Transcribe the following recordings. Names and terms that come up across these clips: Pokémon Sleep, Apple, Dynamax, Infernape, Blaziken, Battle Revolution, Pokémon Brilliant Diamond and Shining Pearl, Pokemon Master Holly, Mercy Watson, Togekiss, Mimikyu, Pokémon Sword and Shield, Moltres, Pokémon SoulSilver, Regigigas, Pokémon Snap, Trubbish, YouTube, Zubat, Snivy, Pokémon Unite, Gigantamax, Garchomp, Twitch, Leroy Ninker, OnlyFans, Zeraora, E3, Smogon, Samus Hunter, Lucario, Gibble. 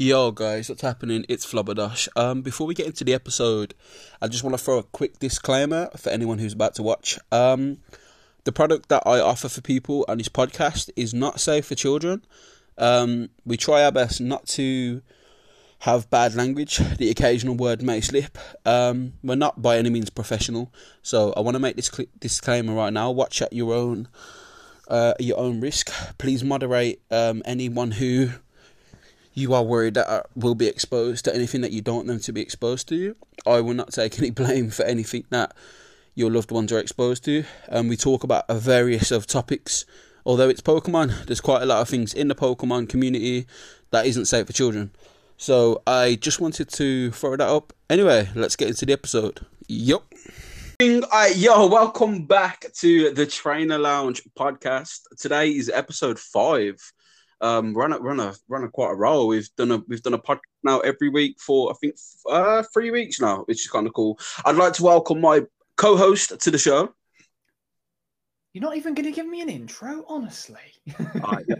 Yo guys, what's happening? It's Flubberdash. Before we get into the episode, I just want to throw a quick disclaimer for anyone who's about to watch. The product that I offer for people on this podcast is not safe for children. We try our best not to have bad language. The occasional word may slip. We're not by any means professional, so I want to make this disclaimer right now. Watch at your own risk. Please moderate anyone who you are worried that will be exposed to anything that you don't want them to be exposed to. I will not take any blame for anything that your loved ones are exposed to. We talk about a various of topics. Although it's Pokemon, there's quite a lot of things in the Pokemon community that isn't safe for children. So I just wanted to throw that up. Anyway, let's get into the episode. Yup. Yo, welcome back to the Trainer Lounge podcast. Today is episode 5. We're on a quite a roll. We've done a podcast now every week for I think 3 weeks now, which is kind of cool. I'd like to welcome my co-host to the show. You're not even going to give me an intro, honestly. All right, yeah,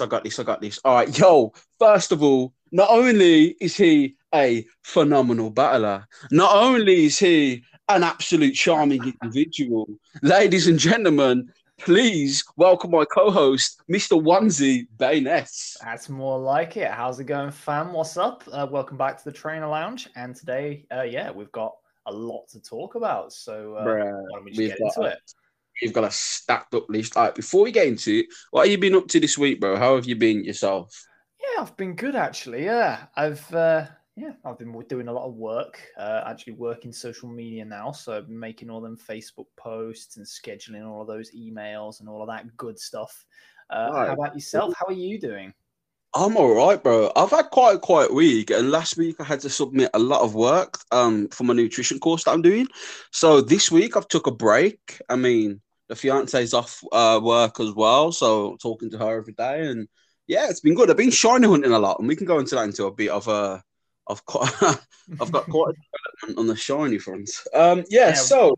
I got this. All right, yo. First of all, not only is he a phenomenal battler, not only is he an absolute charming individual, ladies and gentlemen. Please welcome my co-host, Mr. Onesie Bayness. That's more like it. How's it going, fam? What's up? Welcome back to the Trainer Lounge. And today, we've got a lot to talk about. So why don't we just get into it? We've got a stacked up list. All right, before we get into it, what have you been up to this week, bro? How have you been yourself? Yeah, I've been good, actually. Yeah, I've been doing a lot of work, actually working social media now. So I've been making all them Facebook posts and scheduling all of those emails and all of that good stuff. Right. How about yourself? How are you doing? I'm all right, bro. I've had quite a quiet week. And last week I had to submit a lot of work for my nutrition course that I'm doing. So this week I've took a break. I mean, the fiance's off work as well. So I'm talking to her every day. And yeah, it's been good. I've been shiny hunting a lot. And we can go into that into a bit of a... I've got quite a development on the shiny front. So I've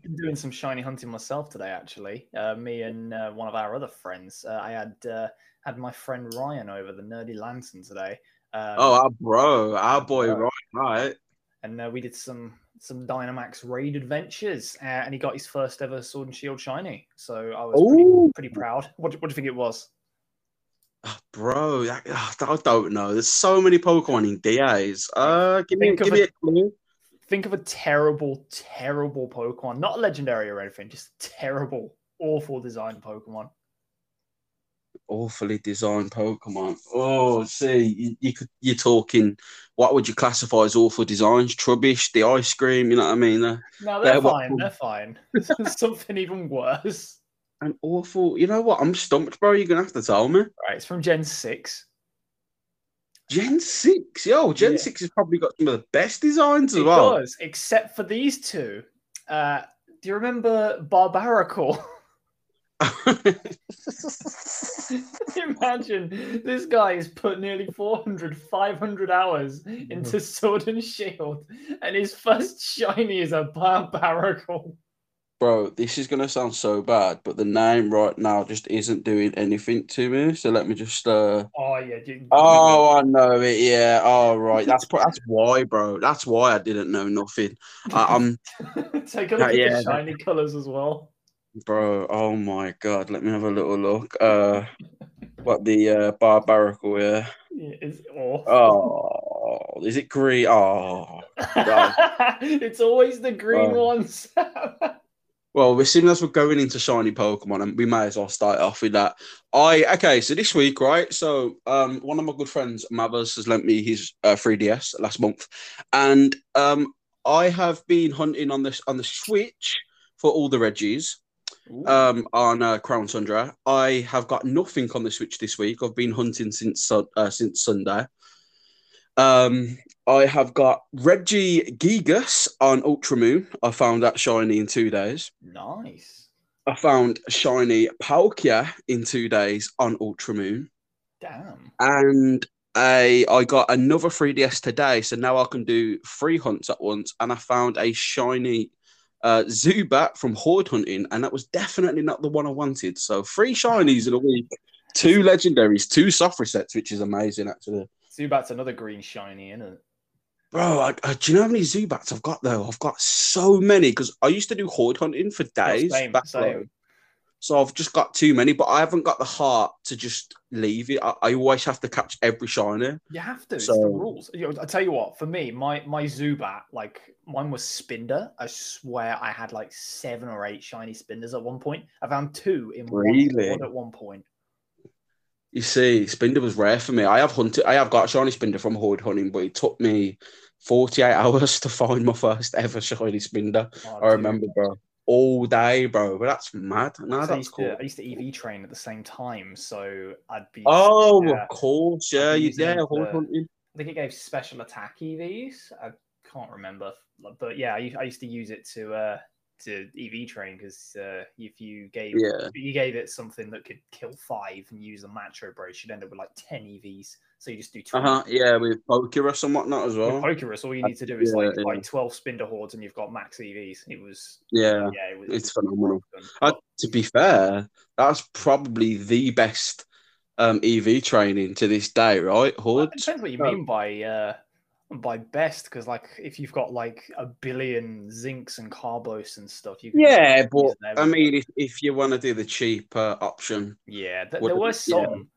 been doing some shiny hunting myself today, actually. Me and one of our other friends. I had my friend Ryan over the Nerdy Lantern today. Our boy Ryan, right? And we did some Dynamax raid adventures, and he got his first ever Sword and Shield shiny. So I was pretty proud. What do you think it was? Oh, bro, I don't know. There's so many Pokemon in DAs. Give me a clue. Think of a terrible Pokemon. Not legendary or anything. Just terrible, awful designed Pokemon. Awfully designed Pokemon. Oh, see, you're talking. What would you classify as awful designs? Trubbish, the ice cream. You know what I mean? No, they're fine. They're fine. Something even worse. An awful... You know what? I'm stumped, bro. You're going to have to tell me. Right, it's from Gen 6. Gen 6? Yo, Gen 6 has probably got some of the best designs as well. It does, except for these two. Do you remember Barbaracle? Imagine this guy has put nearly 500 hours into Sword and Shield, and his first shiny is a Barbaracle. Bro, this is going to sound so bad, but the name right now just isn't doing anything to me. So let me just... Oh, yeah. I know it, yeah. Oh, right. That's why, bro. That's why I didn't know nothing. Take a look at the shiny colours as well. Bro, oh, my God. Let me have a little look. What the Barbaracle, yeah. It's awful. Oh, is it green? Oh. It's always the green ones. Well, as soon as we're going into shiny Pokemon, and we may as well start off with that. So this week, right? So one of my good friends, Mavers, has lent me his 3DS last month, and I have been hunting on the Switch for all the Reggies on Crown Tundra. I have got nothing on the Switch this week. I've been hunting since Sunday. I have got Regigigas on Ultra Moon. I found that shiny in 2 days. Nice. I found shiny Palkia in 2 days on Ultra Moon. Damn. And I got another 3DS today, so now I can do 3 hunts at once. And I found a shiny Zubat from Horde Hunting, and that was definitely not the one I wanted. So 3 shinies in a week, 2 legendaries, 2 soft resets, which is amazing, actually. Zubat's another green shiny, isn't it? Bro, do you know how many Zubats I've got, though? I've got so many, because I used to do horde hunting for days. Same, back home. So I've just got too many, but I haven't got the heart to just leave it. I always have to catch every shiner. You have to. So, it's the rules. You know, I tell you what, for me, my Zubat, like mine was Spinda. I swear I had like 7 or 8 shiny Spindas at one point. I found 2 in one at one point. You see, Spinda was rare for me. I have got shiny Spinda from horde hunting, but it took me 48 hours to find my first ever shiny Spinda. Oh, I remember, bro. All day, bro. But that's mad. No, so that's cool. I used to EV train at the same time, so I'd be... Oh, yeah, of course, yeah. I think it gave special attack EVs. I can't remember. But yeah, I used to use it to EV train, because if you gave it something that could kill 5 and use a Macho Brace, you'd end up with like 10 EVs. So you just do 20. Yeah, with Pokerus and whatnot as well. With Pokerus, all you need to do is like 12 Spinda hordes and you've got max EVs. It's phenomenal. To be fair, that's probably the best EV training to this day, right? Hordes. It depends what you mean by best, because like if you've got like 1 billion Zinx and Carbos and stuff, you can but I mean, if you want to do the cheaper option, there were some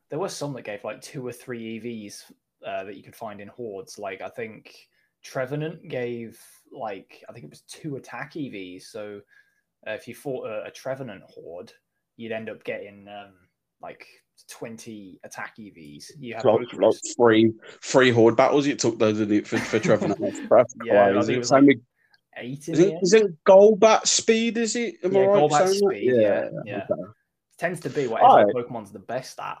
that gave like 2 or 3 EVs that you could find in hordes. Like I think Trevenant gave like, I think it was 2 attack EVs. So if you fought a Trevenant horde, you'd end up getting like 20 attack EVs. You had like 3 horde battles you took those for Trevor. Yeah, I think it was like 8. Isn't Golbat speed? Is it? Yeah, Golbat speed. Yeah. Okay. Tends to be whatever Pokemon's the best at.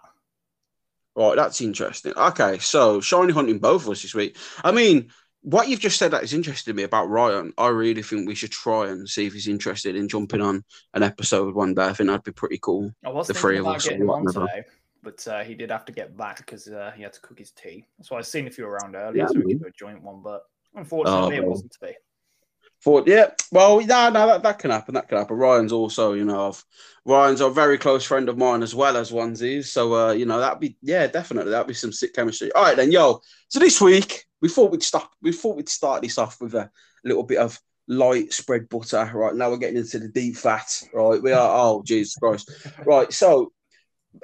Right, that's interesting. Okay, so shiny hunting both of us this week. I mean, what you've just said that is interesting to me about Ryan. I really think we should try and see if he's interested in jumping on an episode one day. I think that'd be pretty cool. I was thinking about getting him on today, but he did have to get back because he had to cook his tea. That's why I've seen if you were around earlier, so we could do a joint one. But unfortunately, it wasn't today. That can happen. That can happen. Ryan's also, Ryan's a very close friend of mine as well as Onesie. So, that'd be some sick chemistry. All right, then, yo. So this week, we thought we'd start this off with a little bit of light spread butter. Right, now we're getting into the deep fat. Right, we are. Oh, Jesus Christ. Right, so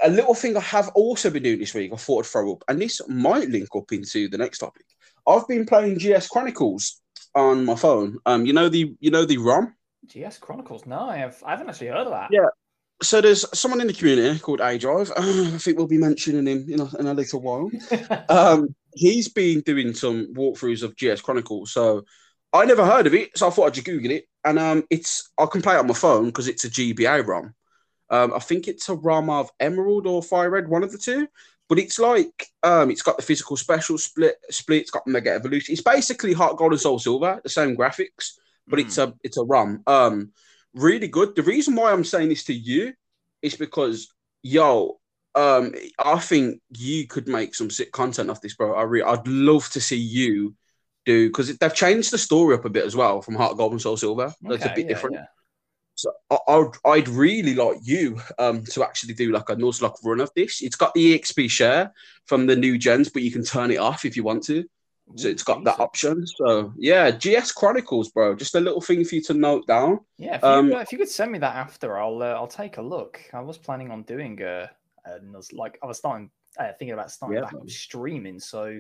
a little thing I have also been doing this week, I thought I'd throw up, and this might link up into the next topic. I've been playing GS Chronicles on my phone. You know the ROM? GS Chronicles? No, I haven't actually heard of that. Yeah. So there's someone in the community called A Drive. I think we'll be mentioning him in a little while. He's been doing some walkthroughs of GS Chronicles. So I never heard of it, so I thought I'd just Google it. And I can play it on my phone because it's a GBA ROM. I think it's a ROM of Emerald or Fire Red, one of the two. But it's like, it's got the physical special split. It's got Mega Evolution. It's basically HeartGold and SoulSilver, the same graphics, but it's a ROM. Really good. The reason why I'm saying this to you is because, I think you could make some sick content off this, bro. I'd love to see you do, because they've changed the story up a bit as well from HeartGold and SoulSilver. That's a bit different. Yeah. So I'd really like you to actually do like a Nuzlocke run of this. It's got the EXP share from the new gens, but you can turn it off if you want to. So it's got that option. So yeah, GS Chronicles, bro. Just a little thing for you to note down. Yeah, if you could send me that after, I'll take a look. I was planning on doing I was thinking about starting back up streaming. So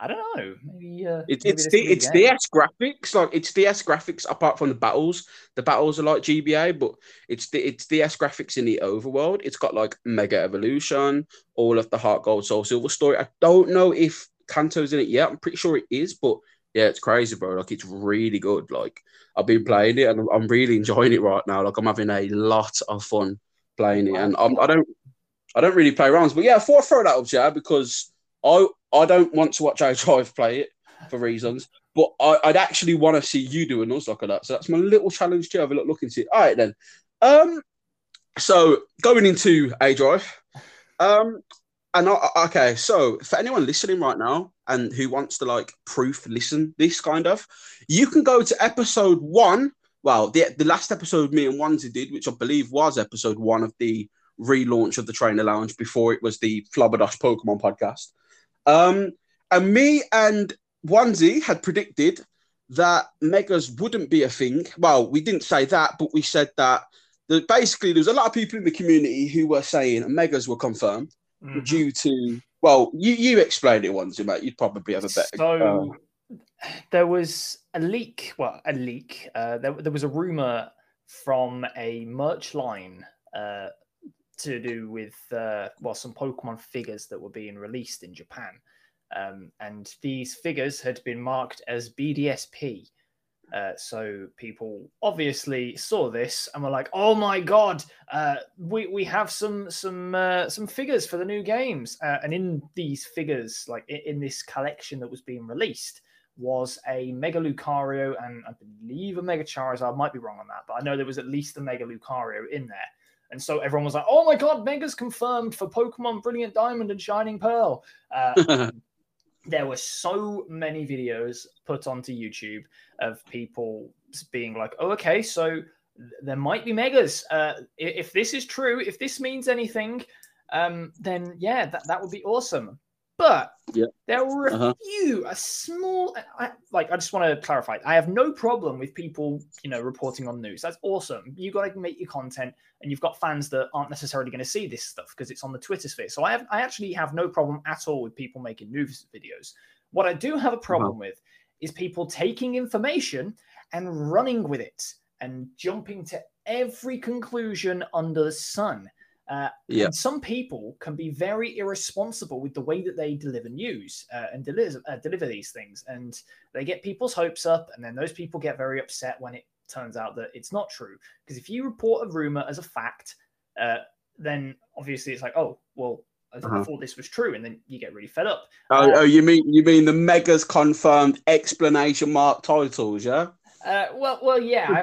I don't know. Maybe it's DS graphics. Like it's DS graphics apart from the battles. The battles are like GBA, but it's DS graphics in the overworld. It's got like Mega Evolution, all of the HeartGold, SoulSilver story. I don't know if Kanto's in it yet. I'm pretty sure it is, but yeah, it's crazy, bro. Like it's really good. Like I've been playing it and I'm really enjoying it right now. Like I'm having a lot of fun playing it, and I don't really play rounds, but yeah, I thought I'd throw that up, yeah, because I don't want to watch A5 play it for reasons, but I'd actually want to see you do a Nuzlocke of that. So that's my little challenge to have a look into it. All right, then. So going into A-Drive. So for anyone listening right now and who wants to like proof listen this kind of, you can go to episode 1. Well, the last episode me and Onesie did, which I believe was episode 1 of the relaunch of the Trainer Lounge before it was the Flubberdash Pokemon podcast. And me and Onesie had predicted that Megas wouldn't be a thing. Well, we didn't say that, but we said that basically there was a lot of people in the community who were saying Megas were confirmed due to... Well, you explained it, Onesie, mate. You'd probably have a better... So, there was a leak. Well, a leak. There was a rumour from a merch line to do with, some Pokemon figures that were being released in Japan. And these figures had been marked as BDSP. So people obviously saw this and were like, "Oh my god, we have some figures for the new games." And in these figures, like in this collection that was being released, was a Mega Lucario and I believe a Mega Charizard. I might be wrong on that, but I know there was at least a Mega Lucario in there. And so everyone was like, "Oh my god, Mega's confirmed for Pokemon Brilliant Diamond and Shining Pearl." There were so many videos put onto YouTube of people being like, "Oh, okay, so there might be Megas. If this is true, if this means anything, then yeah, that would be awesome." But there were a few, I just want to clarify. I have no problem with people, reporting on news. That's awesome. You got to make your content, and you've got fans that aren't necessarily going to see this stuff because it's on the Twitter sphere. So I actually have no problem at all with people making news videos. What I do have a problem with is people taking information and running with it and jumping to every conclusion under the sun. And some people can be very irresponsible with the way that they deliver news and deliver these things, and they get people's hopes up, and then those people get very upset when it turns out that it's not true. Because if you report a rumor as a fact, then obviously it's like, "Oh, well, I thought this was true," and then you get really fed up. Oh, you mean the Megas confirmed explanation mark titles, yeah? Well, yeah. I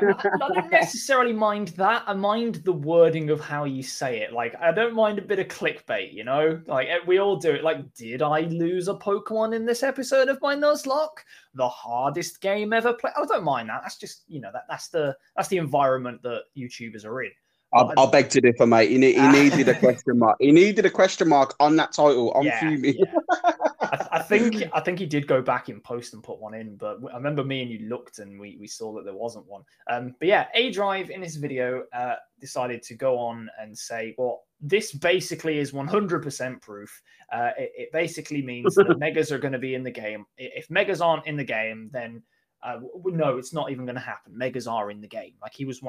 don't necessarily mind that. I mind the wording of how you say it. Like, I don't mind a bit of clickbait, Like, we all do it. Like, did I lose a Pokemon in this episode of my Nuzlocke? The hardest game ever played. I don't mind that. That's just, that's the environment that YouTubers are in. I'll beg to differ, mate. He needed a question mark. He needed a question mark on that title. I'm fuming. Yeah. I think he did go back in post and put one in, but I remember me and you looked and we saw that there wasn't one. But yeah, A Drive in this video decided to go on and say, "Well, this basically is 100% proof. It basically means that Megas are going to be in the game. If Megas aren't in the game, then." No, it's not even going to happen. Megas are in the game. Like he was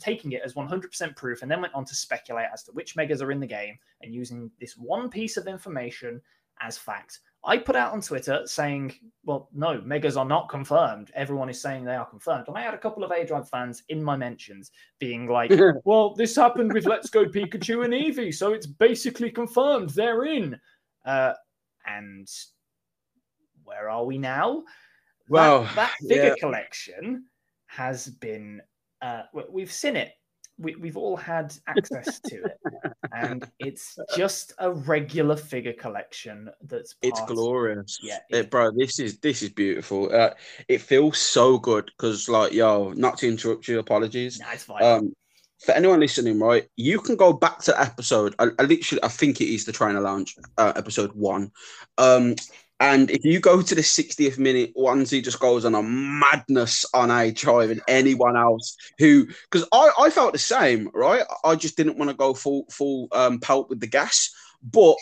taking it as 100% proof, and then went on to speculate as to which Megas are in the game, and using this one piece of information as fact. I put out on Twitter saying, "Well, no, Megas are not confirmed. Everyone is saying they are confirmed." And I had a couple of A Drive fans in my mentions being like, "Well, this happened with Let's Go Pikachu and Eevee, so it's basically confirmed. They're in." And where are we now? Well, that figure collection has been, we've seen it. We've all had access to it. And it's just a regular figure collection that's it's glorious. Yeah, bro, this is beautiful. It feels so good because, not to interrupt you, apologies. Nah, it's fine. For anyone listening, right, you can go back to episode, I think it is the Trainer Lounge, episode 1. And if you go to the 60th minute, Onesie just goes on a madness on A Drive and anyone else because I felt the same, right? I just didn't want to go full pelt with the gas. But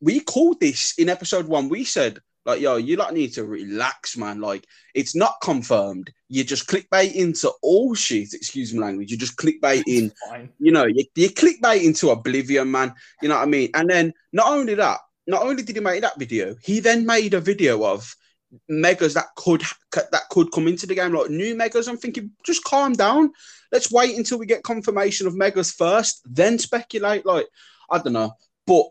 we called this in episode 1. We said, you need to relax, man. Like, it's not confirmed. You're just clickbaiting to all shit. Excuse my language. You're just clickbaiting. You're clickbaiting to oblivion, man. You know what I mean? And then not only did he make that video, he then made a video of Megas that could come into the game, like new Megas. I'm thinking, just calm down. Let's wait until we get confirmation of Megas first, then speculate. Like, I don't know. But,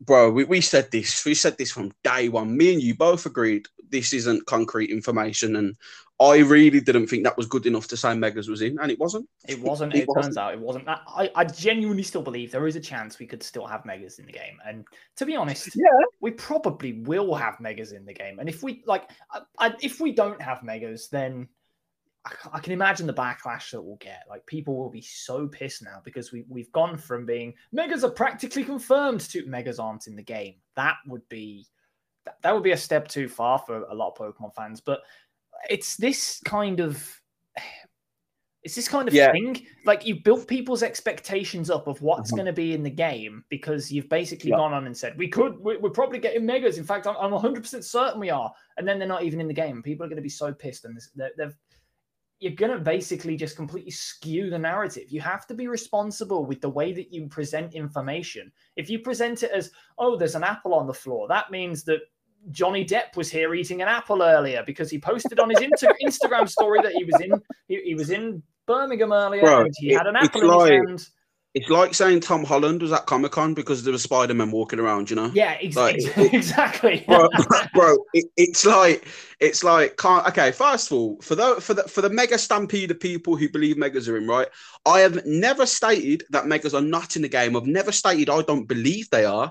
bro, we said this. We said this from day one. Me and you both agreed this isn't concrete information. And I really didn't think that was good enough to say Megas was in. And it wasn't. It wasn't. Turns out it wasn't. I genuinely still believe there is a chance we could still have Megas in the game. And to be honest, we probably will have Megas in the game. And if we if we don't have Megas, then I can imagine the backlash that we'll get. Like, people will be so pissed now because we've gone from being Megas are practically confirmed to Megas aren't in the game. That would be that would be a step too far for a lot of Pokemon fans. But it's this kind of... It's this kind of thing. Like, you built people's expectations up of what's going to be in the game because you've basically gone on and said, we're probably getting megas. In fact, I'm 100% certain we are. And then they're not even in the game. People are going to be so pissed. And you're going to basically just completely skew the narrative. You have to be responsible with the way that you present information. If you present it as, oh, there's an apple on the floor, that means that Johnny Depp was here eating an apple earlier because he posted on his Instagram story that he was in Birmingham earlier, bro, and he had an apple in his hand. It's like saying Tom Holland was at Comic-Con because there was Spider-Man walking around, you know? Yeah, exactly. Bro, it's like, okay, first of all, for the mega stampede of people who believe megas are in, right? I have never stated that megas are not in the game. I've never stated I don't believe they are.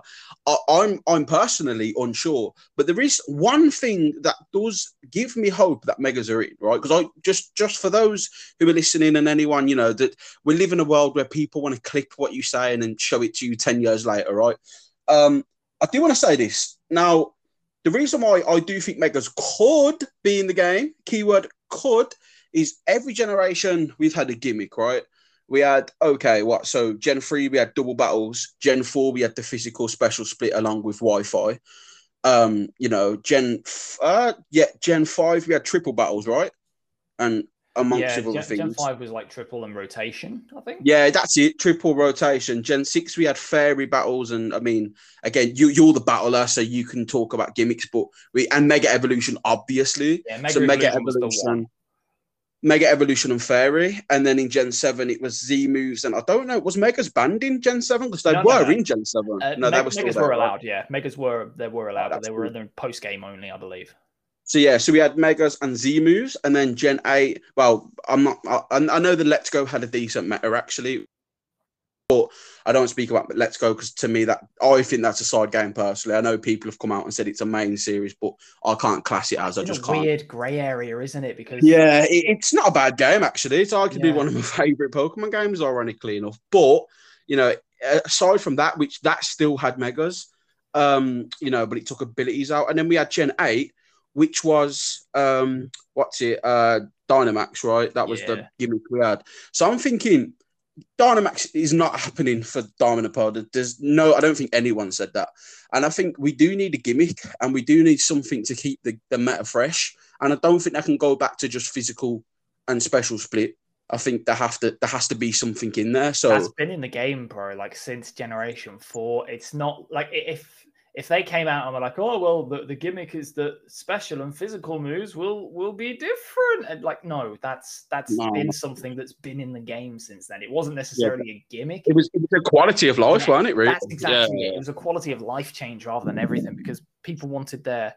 I'm personally unsure. But there is one thing that does give me hope that megas are in, right? Because I just for those who are listening and anyone, you know, that we live in a world where people want to clip what you say and then show it to you 10 years later, right? I do want to say this. Now, the reason why I do think megas could be in the game, keyword could, is every generation we've had a gimmick, right? We had, so Gen 3, we had double battles. Gen 4, we had the physical special split along with Wi-Fi. Gen 5, we had triple battles, right? And amongst other things. Gen 5 was like triple and rotation, I think. Yeah, that's it. Triple rotation. Gen 6, we had fairy battles. And I mean, again, you're the battler, so you can talk about gimmicks, but and Mega Evolution, obviously. Yeah, Mega Evolution and Fairy. And then in Gen 7, it was Z moves. And I don't know, was Megas banned in Gen 7? Because they were in Gen 7. Megas were allowed, but they were in the post-game only, I believe. So, yeah, so we had Megas and Z moves. And then Gen 8, well, I know the Let's Go had a decent meta, actually. But I don't speak about Let's Go because to me, I think that's a side game personally. I know people have come out and said it's a main series, but I can't class it as. It's a weird grey area, isn't it? Because it's not a bad game actually. It's arguably one of my favourite Pokemon games, ironically enough. But you know, aside from that, which that still had megas, but it took abilities out, and then we had Gen 8, which was Dynamax, right? That was the gimmick we had. So I'm thinking, Dynamax is not happening for Diamond and Pearl. I don't think anyone said that. And I think we do need a gimmick and we do need something to keep the meta fresh. And I don't think that can go back to just physical and special split. I think there has to be something in there. So that's been in the game, bro, like since Generation 4. It's not like if they came out and were like, oh, well, the gimmick is that special and physical moves will be different. And like, no, that's been something that's been in the game since then. It wasn't necessarily a gimmick. It was a quality of life, wasn't it, really? That's exactly it. It was a quality of life change rather than everything, because people wanted their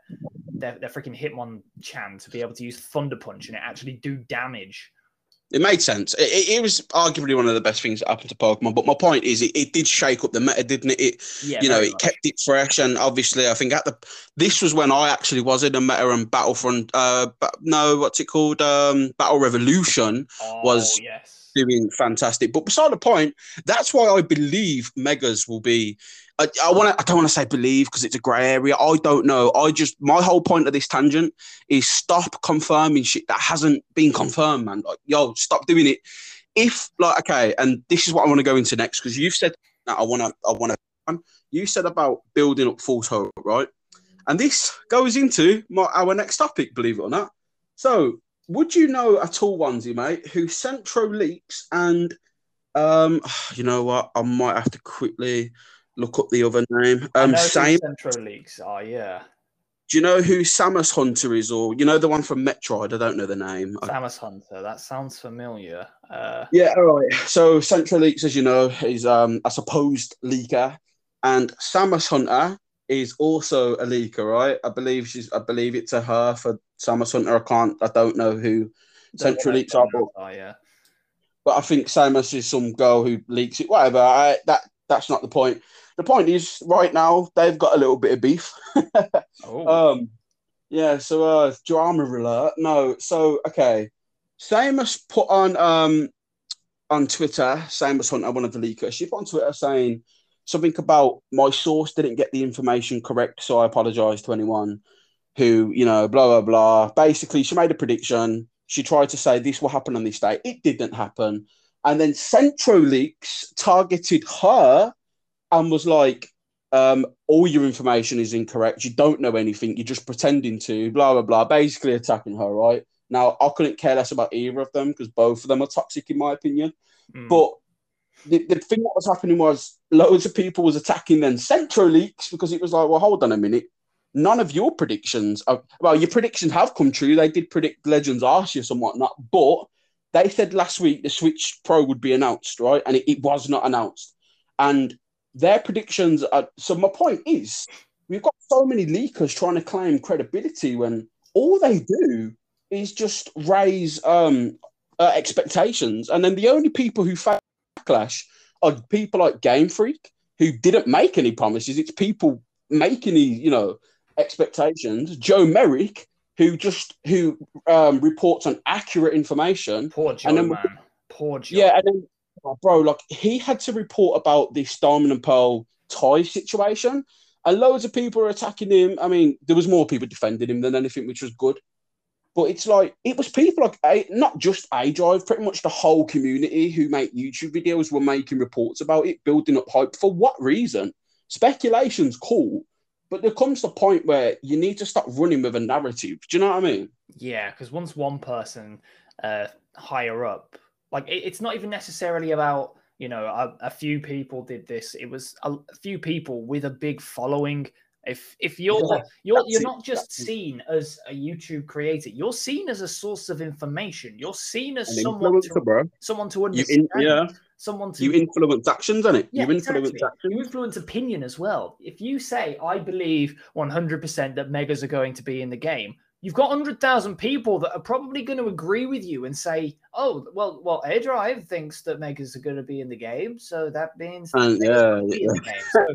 freaking Hitmonchan to be able to use Thunder Punch and it actually do damage. It made sense. It was arguably one of the best things that happened to Pokemon. But my point is, it did shake up the meta, didn't it? It kept it fresh. And obviously, I think this was when I actually was in the meta and Battlefront. Battle Revolution was doing fantastic. But beside the point, that's why I believe megas will be. I don't want to say believe because it's a grey area. I don't know. My whole point of this tangent is stop confirming shit that hasn't been confirmed, man. Like, yo, stop doing it. And this is what I want to go into next, because you've said that I want to. You said about building up false hope, right? And this goes into our next topic, believe it or not. So, would you know at all, Onesie, mate, who Centro Leaks and you know what? I might have to quickly look up the other name. Centro Leaks. Oh, yeah. Do you know who Samus Hunter is, or you know the one from Metroid? I don't know the name. Samus Hunter. That sounds familiar. Yeah. All right. So Centro Leaks, as you know, is a supposed leaker, and Samus Hunter is also a leaker, right? I believe it's a her for Samus Hunter. I don't know who Centro Leaks are. Oh, yeah. But I think Samus is some girl who leaks it. Whatever. That's not the point. The point is, right now, they've got a little bit of beef. Drama alert. No, so, okay. Samus put on Twitter, Samus Hunter, one of the leakers, she put on Twitter saying something about my source didn't get the information correct, so I apologize to anyone who, you know, blah, blah, blah. Basically, she made a prediction. She tried to say this will happen on this day. It didn't happen. And then Centro Leaks targeted her and was like, all your information is incorrect. You don't know anything. You're just pretending to, blah, blah, blah, basically attacking her, right? Now, I couldn't care less about either of them because both of them are toxic, in my opinion. Mm. But the thing that was happening was loads of people was attacking then Centro Leaks because it was like, well, hold on a minute. None of your predictions are, well, your predictions have come true. They did predict Legends Arceus and whatnot, but they said last week the Switch Pro would be announced, right? And it was not announced. And their predictions are... So my point is, we've got so many leakers trying to claim credibility when all they do is just raise expectations. And then the only people who face backlash are people like Game Freak, who didn't make any promises. It's people making these, you know, expectations. Joe Merrick, who reports on accurate information. Poor Joe, and then, man. Poor Joe. Yeah, and then, bro, like, he had to report about this Diamond and Pearl toy situation, and loads of people are attacking him. I mean, there was more people defending him than anything, which was good. But it's like, it was people like, not just A Drive, pretty much the whole community who make YouTube videos were making reports about it, building up hype. For what reason? Speculation's cool, but there comes the point where you need to stop running with a narrative. Do you know what I mean? Yeah, because once one person higher up, like, it's not even necessarily about, you know, a few people did this. It was a few people with a big following. If you're not just seen as a YouTube creator, you're seen as a source of information. You're seen as someone to understand. You influence actions, isn't it? Yeah, you influence actions. You influence opinion as well. If you say, I believe 100% that megas are going to be in the game, you've got 100,000 people that are probably going to agree with you and say, oh, well, A Drive thinks that megas are going to be in the game, so that means in the game. So,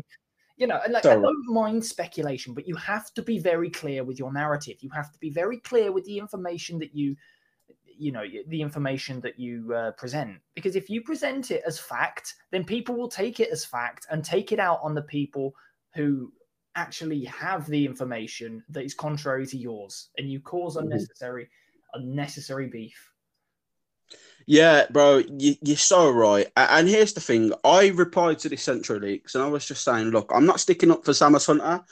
you know, and like, I don't mind speculation, but you have to be very clear with your narrative. You have to be very clear with the information that you present. Because if you present it as fact, then people will take it as fact and take it out on the people who actually have the information that is contrary to yours, and you cause unnecessary beef. Yeah, bro, you're so right. And here's the thing. I replied to the Centro Leaks, and I was just saying, look, I'm not sticking up for Samus Hunter.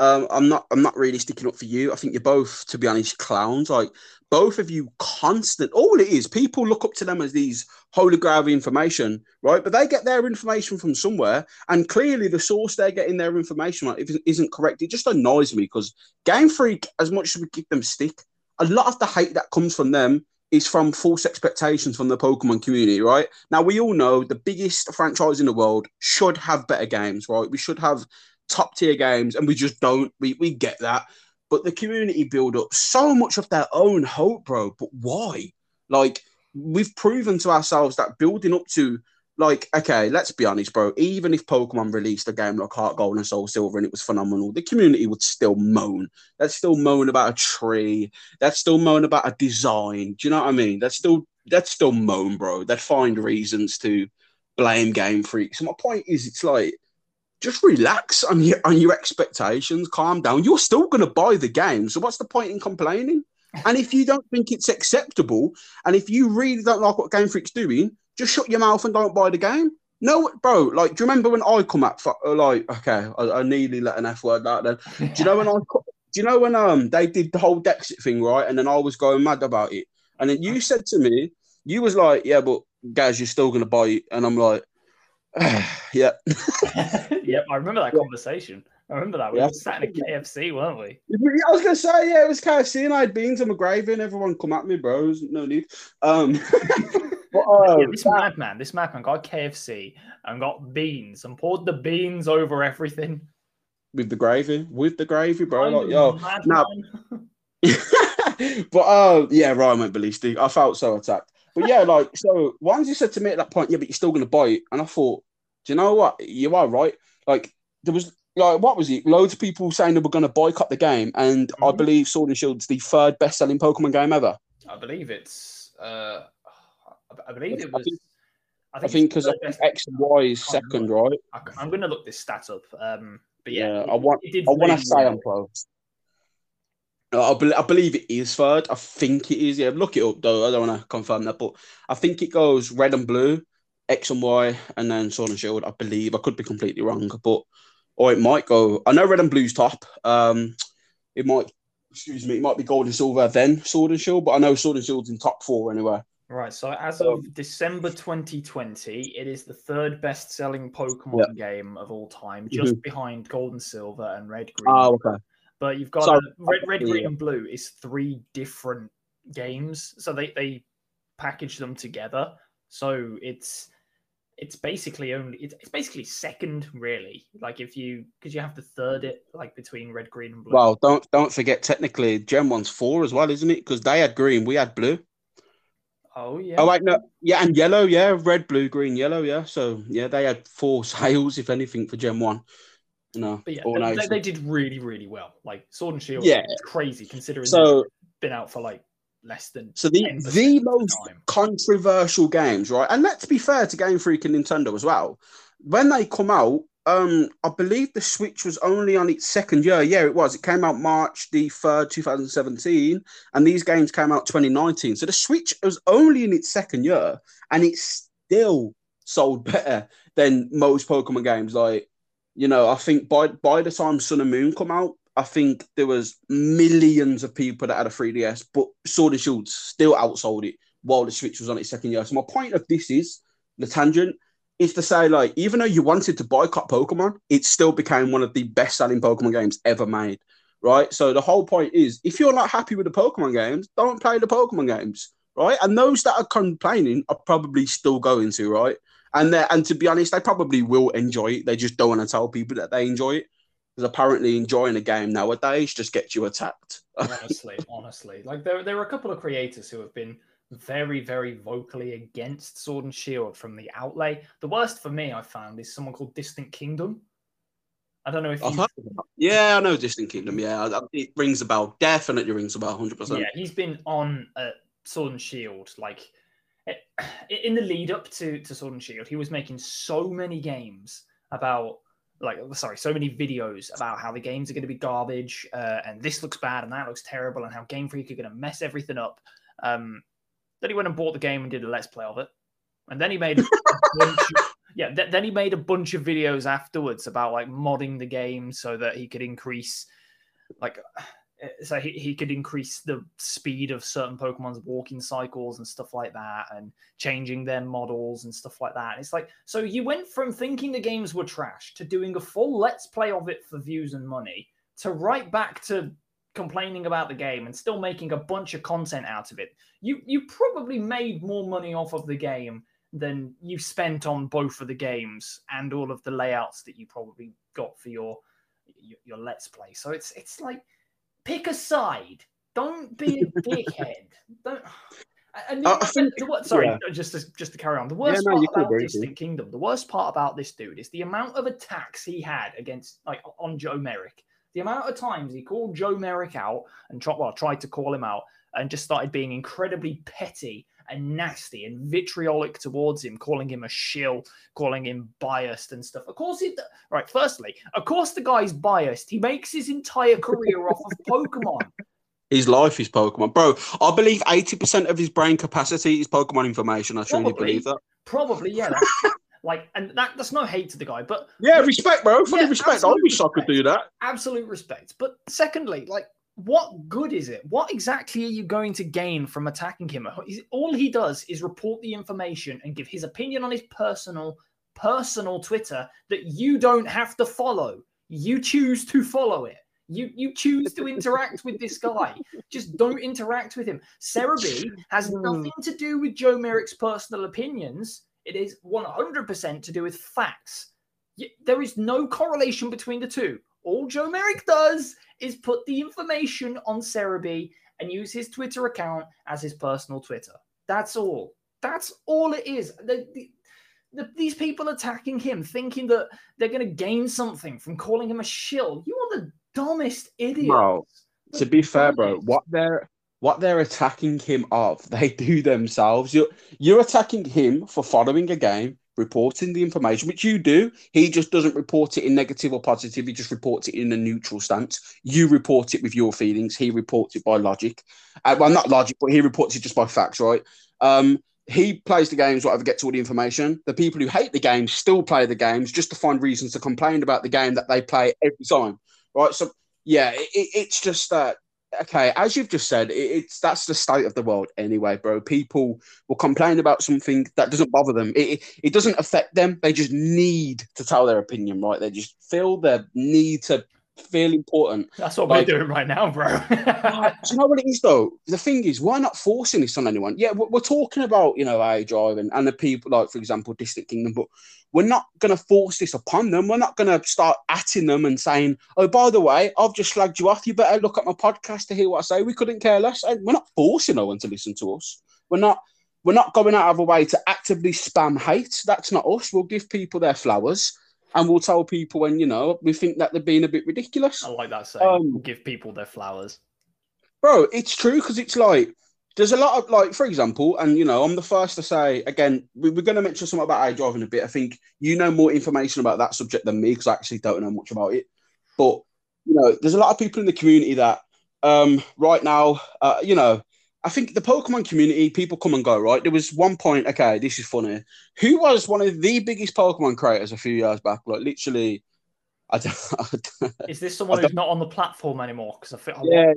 I'm not really sticking up for you. I think you're both, to be honest, clowns. Like, both of you all it is, people look up to them as these holy grail information, right? But they get their information from somewhere, and clearly the source they're getting their information on isn't correct. It just annoys me because Game Freak, as much as we give them stick, a lot of the hate that comes from them is from false expectations from the Pokemon community, right? Now, we all know the biggest franchise in the world should have better games, right? We should have top-tier games, and we just don't. We get that. But the community build up so much of their own hope, bro. But why? Like, we've proven to ourselves that building up to, like, okay, let's be honest, bro. Even if Pokemon released a game like HeartGold and SoulSilver and it was phenomenal, the community would still moan. They'd still moan about a tree. They'd still moan about a design. Do you know what I mean? They'd still moan, bro. They'd find reasons to blame Game Freak. So my point is, it's like, just relax on your expectations. Calm down. You're still going to buy the game. So what's the point in complaining? And if you don't think it's acceptable, and if you really don't like what Game Freak's doing, just shut your mouth and don't buy the game. No, bro, like, do you remember when I come out for, like, okay, I nearly let an F word out then. Do you know when they did the whole Dexit thing, right? And then I was going mad about it. And then you said to me, you was like, yeah, but guys, you're still going to buy it. And I'm like, yeah. Yep, I remember that conversation. I remember that. We were sat in a KFC, weren't we? I was going to say, yeah, it was KFC, and I had beans on my gravy, and everyone come at me, bro. There's no need. But, yeah, this madman got KFC and got beans and poured the beans over everything. With the gravy, bro. Like, yo, now. But, yeah, Ryan went ballistic. I felt so attacked. But, yeah, like, so once you said to me at that point, yeah, but you're still going to buy it. And I thought, do you know what? You are right. Like, there was, like, what was it? Loads of people saying they were going to boycott the game. And I believe Sword and Shield's the third best-selling Pokemon game ever. I believe it was... I think because X and Y is second, right? I'm going to look this stat up. But yeah, I want to say I'm close. I believe it is third. I think it is. Yeah, look it up though. I don't want to confirm that, but I think it goes red and blue, X and Y, and then Sword and Shield. I believe. I could be completely wrong, but or it might go. I know red and blue's top. It might. Excuse me. It might be gold and silver then Sword and Shield, but I know Sword and Shield's in top four anyway. Right, so as of December 2020, it is the third best-selling Pokemon game of all time, just behind Gold and Silver and Red, Green. Oh, okay. But you've got Red, Green, and Blue is three different games, so they package them together. So it's basically only it's basically second, really. Like if you because you have to third it like between Red, Green, and Blue. Well, don't forget technically Gen 1's four as well, isn't it? Because they had green, we had blue. Oh yeah. Oh wait, no, yeah, and yellow, yeah, red, blue, green, yellow, yeah. So yeah, they had four sales, if anything, for Gen 1. No, but yeah, they did really, really well. Like Sword and Shield, yeah, it's crazy considering so, it's been out for like less than. So the most controversial games, right? And let's be fair to Game Freak and Nintendo as well. When they come out, I believe the Switch was only on its second year. Yeah, it was. It came out March the 3rd, 2017, and these games came out 2019. So the Switch was only in its second year, and it still sold better than most Pokemon games. Like, you know, I think by the time Sun and Moon come out, I think there was millions of people that had a 3DS, but Sword and Shield still outsold it while the Switch was on its second year. So my point of this is, the tangent, is to say, like, even though you wanted to boycott Pokemon, it still became one of the best-selling Pokemon games ever made, right? So the whole point is, if you're not happy with the Pokemon games, don't play the Pokemon games, right? And those that are complaining are probably still going to, right? And to be honest, they probably will enjoy it. They just don't want to tell people that they enjoy it. Because apparently enjoying a game nowadays just gets you attacked. honestly. Like, there are a couple of creators who have been very, very vocally against Sword and Shield from the outlay. The worst for me, I found, is someone called Distant Kingdom. I don't know if you... Yeah, I know Distant Kingdom, yeah. It rings a bell. Definitely rings a bell, 100%. Yeah, he's been on Sword and Shield. Like, in the lead-up to Sword and Shield, he was making so many games about... Like, sorry, so many videos about how the games are going to be garbage, and this looks bad, and that looks terrible, and how Game Freak are going to mess everything up. Then he went and bought the game and did a Let's Play of it. And then he made a bunch of videos afterwards about like modding the game so that he could increase increase the speed of certain Pokemon's walking cycles and stuff like that, and changing their models and stuff like that. It's like, so you went from thinking the games were trash to doing a full Let's Play of it for views and money to right back to complaining about the game and still making a bunch of content out of it. You probably made more money off of the game than you spent on both of the games and all of the layouts that you probably got for your Let's Play. So it's like, pick a side. Don't be a dickhead. Don't. And just to carry on. The worst part about Distant Kingdom, the worst part about this dude is the amount of attacks he had on Joe Merrick. The amount of times he called Joe Merrick out and tried to call him out and just started being incredibly petty and nasty and vitriolic towards him, calling him a shill, calling him biased and stuff. Of course, firstly, the guy's biased. He makes his entire career off of Pokemon. His life is Pokemon. Bro, I believe 80% of his brain capacity is Pokemon information. I truly believe that. Probably, yeah. Like, and that's no hate to the guy, but... Yeah, respect, bro. Fully respect. I wish I could do that. Absolute respect. But secondly, like, what good is it? What exactly are you going to gain from attacking him? All he does is report the information and give his opinion on his personal Twitter that you don't have to follow. You choose to follow it. You choose to interact with this guy. Just don't interact with him. Serebii has nothing to do with Joe Merrick's personal opinions. It is 100% to do with facts. There is no correlation between the two. All Joe Merrick does is put the information on Serebii and use his Twitter account as his personal Twitter. That's all. That's all it is. These people attacking him, thinking that they're going to gain something from calling him a shill. You are the dumbest idiot. Bro, to be fair, bro, what they're what they're attacking him of, they do themselves. You're attacking him for following a game, reporting the information, which you do. He just doesn't report it in negative or positive. He just reports it in a neutral stance. You report it with your feelings. He reports it by logic. Well, not logic, but he reports it just by facts, right? He plays the games, whatever, gets all the information. The people who hate the games still play the games just to find reasons to complain about the game that they play every time, right? So, yeah, it's just that. Okay, as you've just said, that's the state of the world anyway, bro. People will complain about something that doesn't bother them. It doesn't affect them. They just need to tell their opinion, right? They just feel the need to feel important. That's what we're doing right now, bro. Do you know what it is, though? The thing is, why not forcing this on anyone? Yeah, we're talking about, you know, A Drive and the people, like, for example, Distant Kingdom, but we're not going to force this upon them. We're not going to start atting them and saying, oh, by the way, I've just slagged you off. You better look at my podcast to hear what I say. We couldn't care less. We're not forcing no one to listen to us. We're not going out of our way to actively spam hate. That's not us. We'll give people their flowers and we'll tell people when, you know, we think that they're being a bit ridiculous. I like that saying, give people their flowers. Bro, it's true, because it's like, there's a lot of, like, for example, and, you know, I'm the first to say, again, we're going to mention something about iDrive in a bit. I think you know more information about that subject than me, because I actually don't know much about it. But, you know, there's a lot of people in the community that right now, you know, I think the Pokemon community, people come and go, right? There was one point, okay, this is funny. Who was one of the biggest Pokemon creators a few years back? Like, literally, I don't Is this someone who's not on the platform anymore? Because I think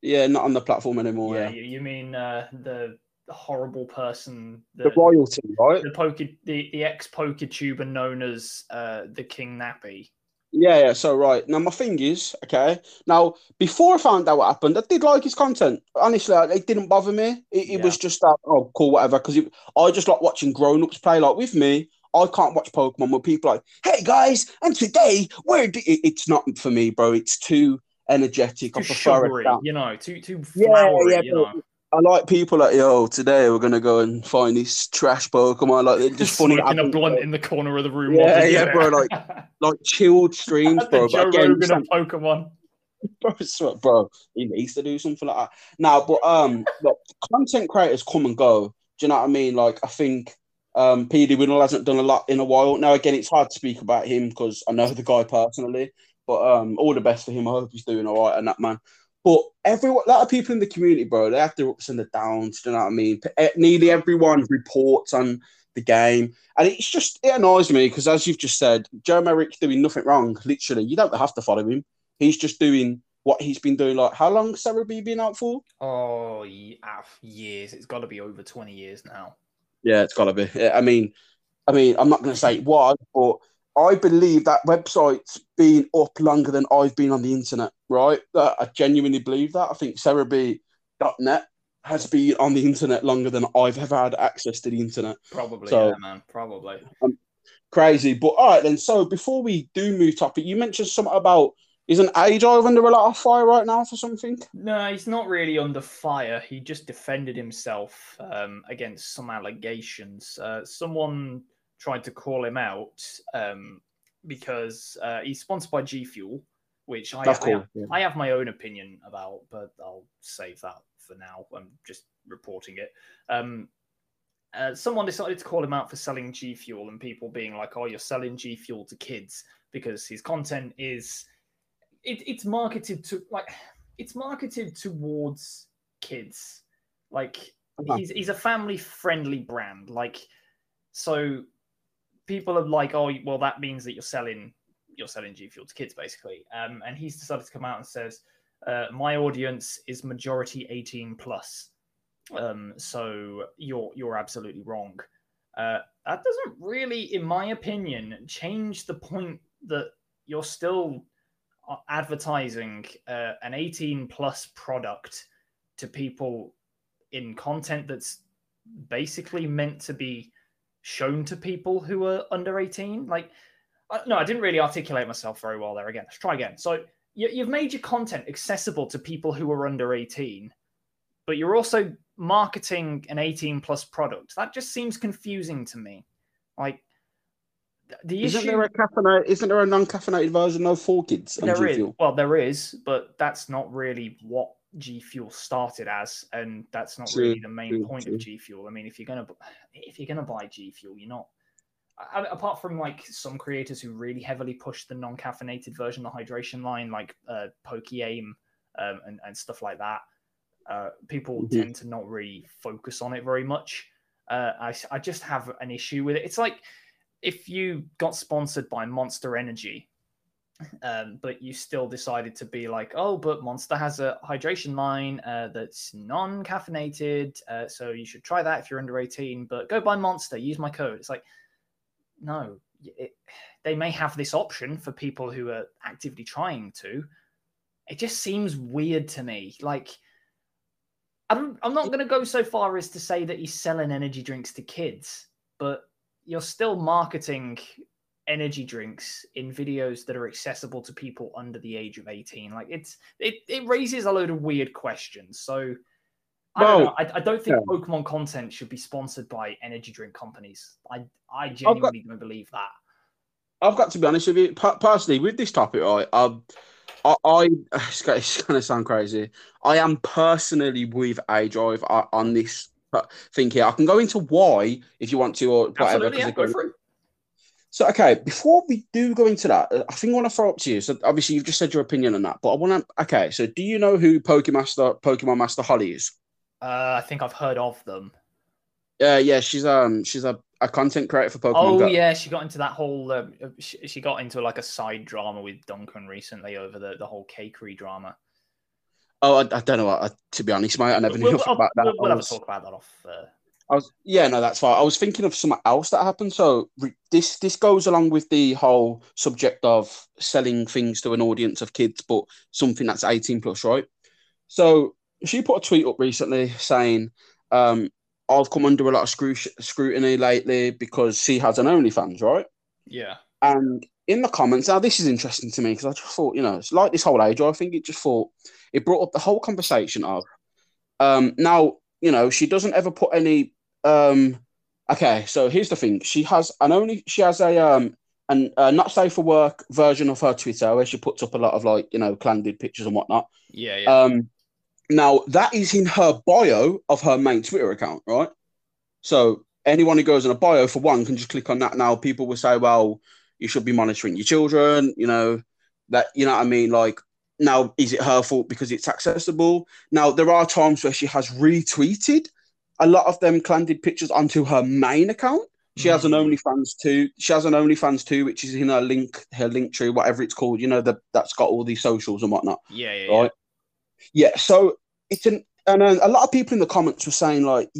Yeah, not on the platform anymore. Yeah, yeah. You mean the horrible person, the royalty, right? The ex-Poketuber known as the King Nappy. Yeah. So right now, my thing is, okay. Now, before I found out what happened, I did like his content. Honestly, it didn't bother me. It was just that oh, cool, whatever. Because I just like watching grown-ups play. Like with me, I can't watch Pokemon where people are like, hey guys, and today it's not for me, bro. It's too energetic, too sugary, you know, too flowery, yeah, you know. I like people like, yo, today we're gonna go and find this trash Pokemon. Like, they're just funny. Smoking a blunt in the corner of the room. Yeah, bro. Like chilled streams, bro. Joe Rogan and Pokemon. Bro, he needs to do something like that now. But look, content creators come and go. Do you know what I mean? Like, I think PD Winnell hasn't done a lot in a while. Now, again, it's hard to speak about him because I know the guy personally. But all the best for him. I hope he's doing all right and that, man. But a lot of people in the community, bro, they have their ups and their downs. Do you know what I mean? Nearly everyone reports on the game. And it's just, it annoys me because, as you've just said, Joe Merrick's doing nothing wrong, literally. You don't have to follow him. He's just doing what he's been doing. Like, how long has Serebii been out for? Oh, years. It's got to be over 20 years now. Yeah, it's got to be. Yeah, I mean, I'm not going to say it was, but I believe that website's been up longer than I've been on the internet, right? I genuinely believe that. I think Serebii.net has been on the internet longer than I've ever had access to the internet. Probably, so, yeah, man. Probably. Crazy. But all right, then. So before we do move topic, you mentioned something about, isn't A Drive under a lot of fire right now for something? No, he's not really under fire. He just defended himself against some allegations. Someone tried to call him out because he's sponsored by G Fuel, which I have my own opinion about, but I'll save that for now. I'm just reporting it. Someone decided to call him out for selling G Fuel and people being like, oh, you're selling G Fuel to kids because his content is it's marketed towards kids. Like, he's a family friendly brand. Like, so people are like, oh, well, that means that you're selling G Fuel to kids, basically. And he's decided to come out and says, my audience is majority 18 plus. So you're absolutely wrong. That doesn't really, in my opinion, change the point that you're still advertising an 18 plus product to people in content that's basically meant to be shown to people who are under 18. Like, no, I didn't really articulate myself very well there. Again, let's try again. So you've made your content accessible to people who are under 18, but you're also marketing an 18 plus product. That just seems confusing to me. Like, The issue... Isn't there a non-caffeinated version of 4Kids? There is. Well, there is, but that's not really what G Fuel started as, and that's not really the main point of G Fuel. I mean, if you're gonna buy G Fuel, you're not. Apart from like some creators who really heavily push the non-caffeinated version, the hydration line, like PokeAim and stuff like that, people tend to not really focus on it very much. I just have an issue with it. It's like if you got sponsored by Monster Energy, but you still decided to be like, oh, but Monster has a hydration line that's non-caffeinated, so you should try that if you're under 18, but go buy Monster, use my code. It's like, no, they may have this option for people who are actively trying to. It just seems weird to me. Like, I'm not going to go so far as to say that he's selling energy drinks to kids, but you're still marketing energy drinks in videos that are accessible to people under the age of 18. Like, it raises a load of weird questions. So I don't think Pokemon content should be sponsored by energy drink companies. I genuinely don't believe that. I've got to be honest with you. Personally, with this topic, it's going to sound crazy. I am personally with A Drive on this thing here. I can go into why if you want to, or whatever. Absolutely, yeah, go for it. So, okay, before we do go into that, I think I want to throw up to you. So, obviously, you've just said your opinion on that, but I want to... Okay, so do you know who Pokemon Master Holly is? I think I've heard of them. Yeah, she's a content creator for Pokemon GO. Yeah, she got into that whole... she got into, like, a side drama with Duncan recently over the whole cakery drama. Oh, I don't know. To be honest, mate, I never knew about that. We'll have a talk about that off... that's fine. I was thinking of something else that happened. So this goes along with the whole subject of selling things to an audience of kids, but something that's 18 plus, right? So she put a tweet up recently saying, I've come under a lot of scrutiny lately because she has an OnlyFans, right? Yeah. And in the comments, now this is interesting to me because I just thought, it's like this whole age, I think it brought up the whole conversation of, now, she doesn't ever put any... Okay, so here's the thing. She has a not safe for work version of her Twitter where she puts up a lot of candid pictures and whatnot. Yeah. Now that is in her bio of her main Twitter account, right? So anyone who goes in a bio for one can just click on that. Now people will say, well, you should be monitoring your children, that, what I mean? Like, now is it her fault because it's accessible? Now there are times where she has retweeted a lot of them candid pictures onto her main account. She has an OnlyFans too. Which is in her link tree, whatever it's called. That's got all these socials and whatnot. Yeah. Right? Yeah. So it's and a lot of people in the comments were saying but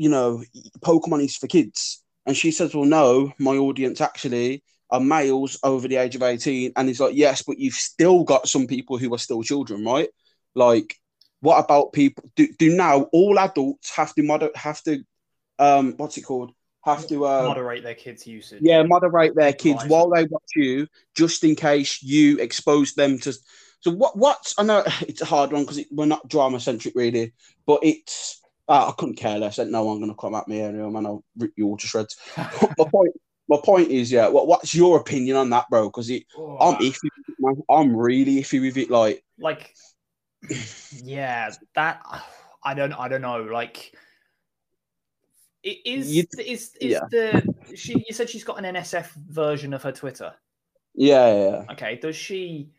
Pokemon is for kids, and she says, well, no, my audience actually are males over the age of 18, and it's like, yes, but you've still got some people who are still children, right? Like, what about people? Do now all adults have to moderate their kids' usage? Yeah, moderate their kids while they watch you, just in case you expose them to. So what? I know it's a hard one because we're not drama centric really, but it's I couldn't care less. No one's gonna come at me anyway, man. I'll rip you all to shreds. My point is, yeah. What's your opinion on that, bro? Because I'm iffy. Man. I'm really iffy with it. Like. Yeah, that I don't know. Like, it is the you said she's got an NSF version of her Twitter. Yeah. Okay, does she?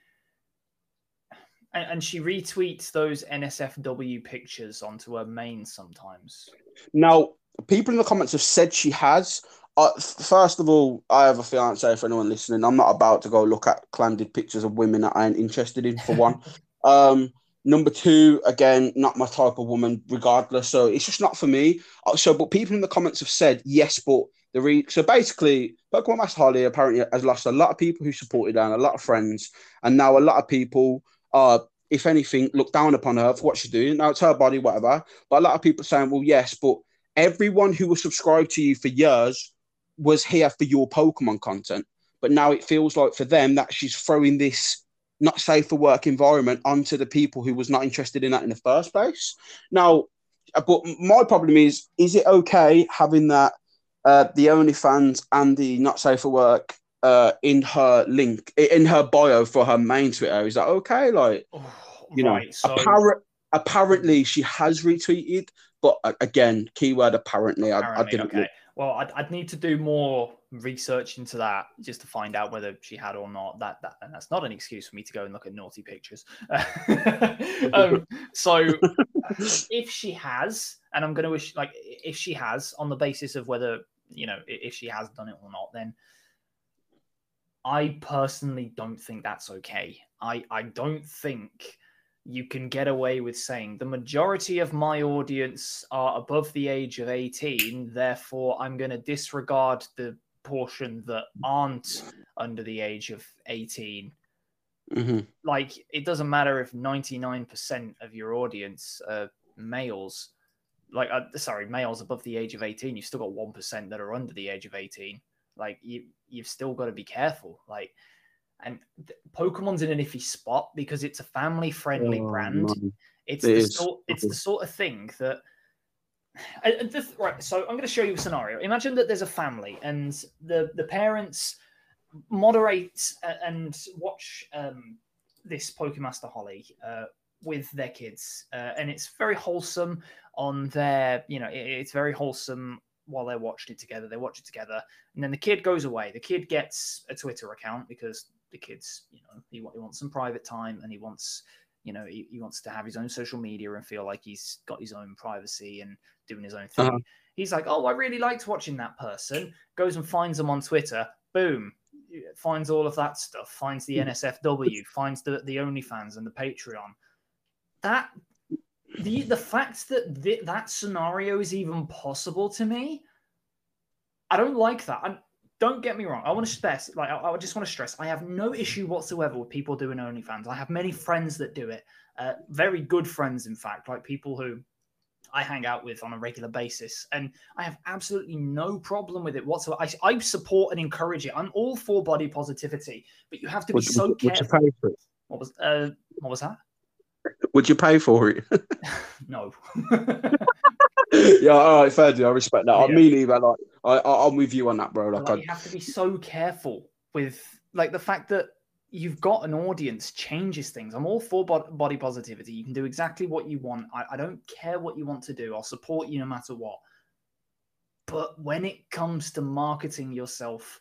And she retweets those NSFW pictures onto her main sometimes. Now, people in the comments have said she has. First of all, I have a fiance. For anyone listening, I'm not about to go look at candid pictures of women that I ain't interested in. For one. Number two, again, not my type of woman, regardless. So it's just not for me. So, but people in the comments have said yes, but so basically, Pokemon Master Holly apparently has lost a lot of people who supported her and a lot of friends, and now a lot of people are, if anything, look down upon her for what she's doing. Now it's her body, whatever. But a lot of people are saying, well, yes, but everyone who was subscribed to you for years was here for your Pokemon content, but now it feels like for them that she's throwing this not safe for work environment onto the people who was not interested in that in the first place. Now, but my problem is it okay having that the OnlyFans and the Not Safe for Work in her link, in her bio for her main Twitter. Is that okay? Like, you know, right, so... apparently she has retweeted, but again, keyword apparently. I didn't. Okay. Look. Well, I'd need to do more research into that just to find out whether she had or not. And that's not an excuse for me to go and look at naughty pictures. So if she has, and I'm going to wish, like, if she has, on the basis of whether, you know, if she has done it or not, then I personally don't think that's okay. I don't think you can get away with saying the majority of my audience are above the age of 18, therefore I'm going to disregard the portion that aren't under the age of 18. Mm-hmm. Like, it doesn't matter if 99% of your audience are males. Like, males above the age of 18. You've still got 1% that are under the age of 18. Like, you've still got to be careful. Like, and Pokemon's in an iffy spot because it's a family-friendly brand. Man. It's the sort of thing that... Right, so I'm going to show you a scenario. Imagine that there's a family and the parents moderate and watch this Pokemon Master Holly with their kids. And it's very wholesome on their... You know, it's very wholesome while they watched it together. They watch it together. And then the kid goes away. The kid gets a Twitter account because... The kid's, you know, he wants some private time, and he wants, you know, he wants to have his own social media and feel like he's got his own privacy and doing his own thing. Uh-huh. He's like, oh, I really liked watching that person. Goes and finds them on Twitter. Boom. Finds all of that stuff. Finds the NSFW. Finds the OnlyFans and the Patreon. That the fact that that scenario is even possible to me, I don't like that. Don't get me wrong. I want to stress, like, I just want to stress, I have no issue whatsoever with people doing OnlyFans. I have many friends that do it, very good friends, in fact, like people who I hang out with on a regular basis, and I have absolutely no problem with it whatsoever. I support and encourage it. I'm all for body positivity, but you have to be so careful. Would you pay for it? What was that? Would you pay for it? No. Yeah, all right, fair deal. I respect that. Yeah. I mean, even like, I'm with you on that, bro. Like, you have to be so careful with, like, the fact that you've got an audience changes things. I'm all for body positivity. You can do exactly what you want. I don't care what you want to do. I'll support you no matter what. But when it comes to marketing yourself,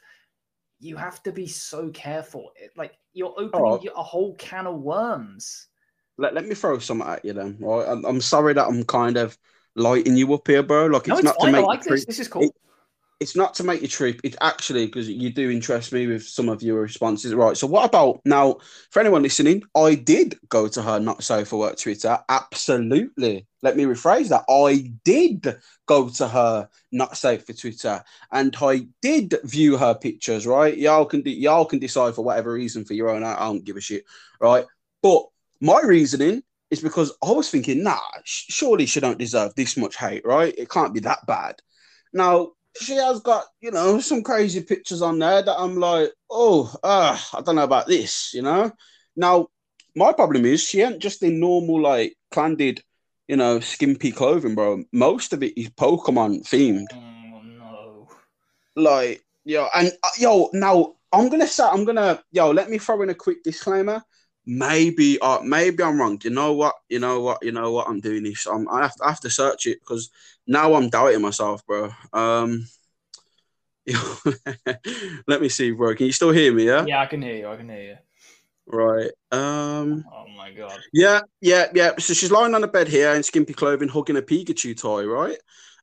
you have to be so careful. Like, you're opening a whole can of worms. Let me throw something at you then. Right? I'm sorry that I'm kind of lighting you up here, bro. Like, it's not fine. To make this is cool. It's not to make you trip. It's actually because you do interest me with some of your responses. Right. So what about now, for anyone listening, I did go to her Not So For Work Twitter. Absolutely. Let me rephrase that. I did go to her Not Safe for Twitter, and I did view her pictures, right? Y'all can decide for whatever reason for your own. I don't give a shit, right? But my reasoning is because I was thinking, nah, surely she don't deserve this much hate, right? It can't be that bad. Now, she has got, you know, some crazy pictures on there that I'm like, I don't know about this, you know? Now, my problem is she ain't just in normal, like, clanded, you know, skimpy clothing, bro. Most of it is Pokemon-themed. Oh, no. Like, let me throw in a quick disclaimer. Maybe I'm wrong. You know what? I'm doing this. I have to search it because now I'm doubting myself, bro. Let me see, bro. Can you still hear me? Yeah. Yeah, I can hear you. Right. Oh my god. Yeah. So she's lying on the bed here in skimpy clothing, hugging a Pikachu toy, right?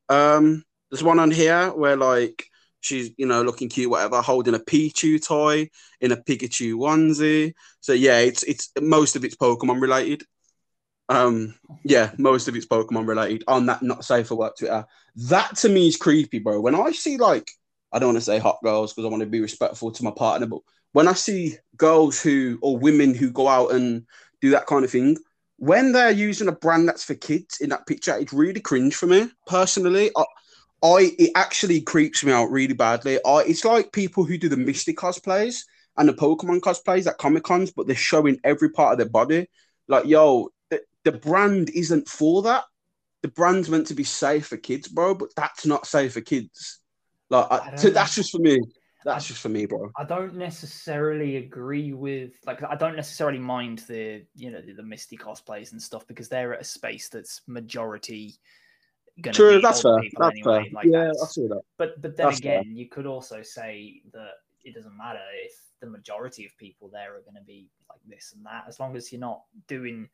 There's one on here where, like, she's, you know, looking cute, whatever, holding a Pichu toy in a Pikachu onesie. So yeah, it's most of it's Pokemon related. Most of it's Pokemon related on that Not Safe for Work Twitter. That to me is creepy, bro. When I see, like, I don't want to say hot girls because I want to be respectful to my partner, but when I see girls or women who go out and do that kind of thing, when they're using a brand that's for kids in that picture, it's really cringe for me personally. It actually creeps me out really badly. It's like people who do the Mystic cosplays and the Pokemon cosplays at Comic-Cons, but they're showing every part of their body. Like, the brand isn't for that. The brand's meant to be safe for kids, bro, but that's not safe for kids. Like, that's just for me. That's just for me, bro. I don't necessarily agree with, like, I don't necessarily mind the, you know, the Misty cosplays and stuff, because they're at a space that's majority going to be that's fair. People that's anyway. Fair. Like, yeah, I see that. But then that's again, fair. You could also say that it doesn't matter if the majority of people there are going to be like this and that, as long as you're not doing,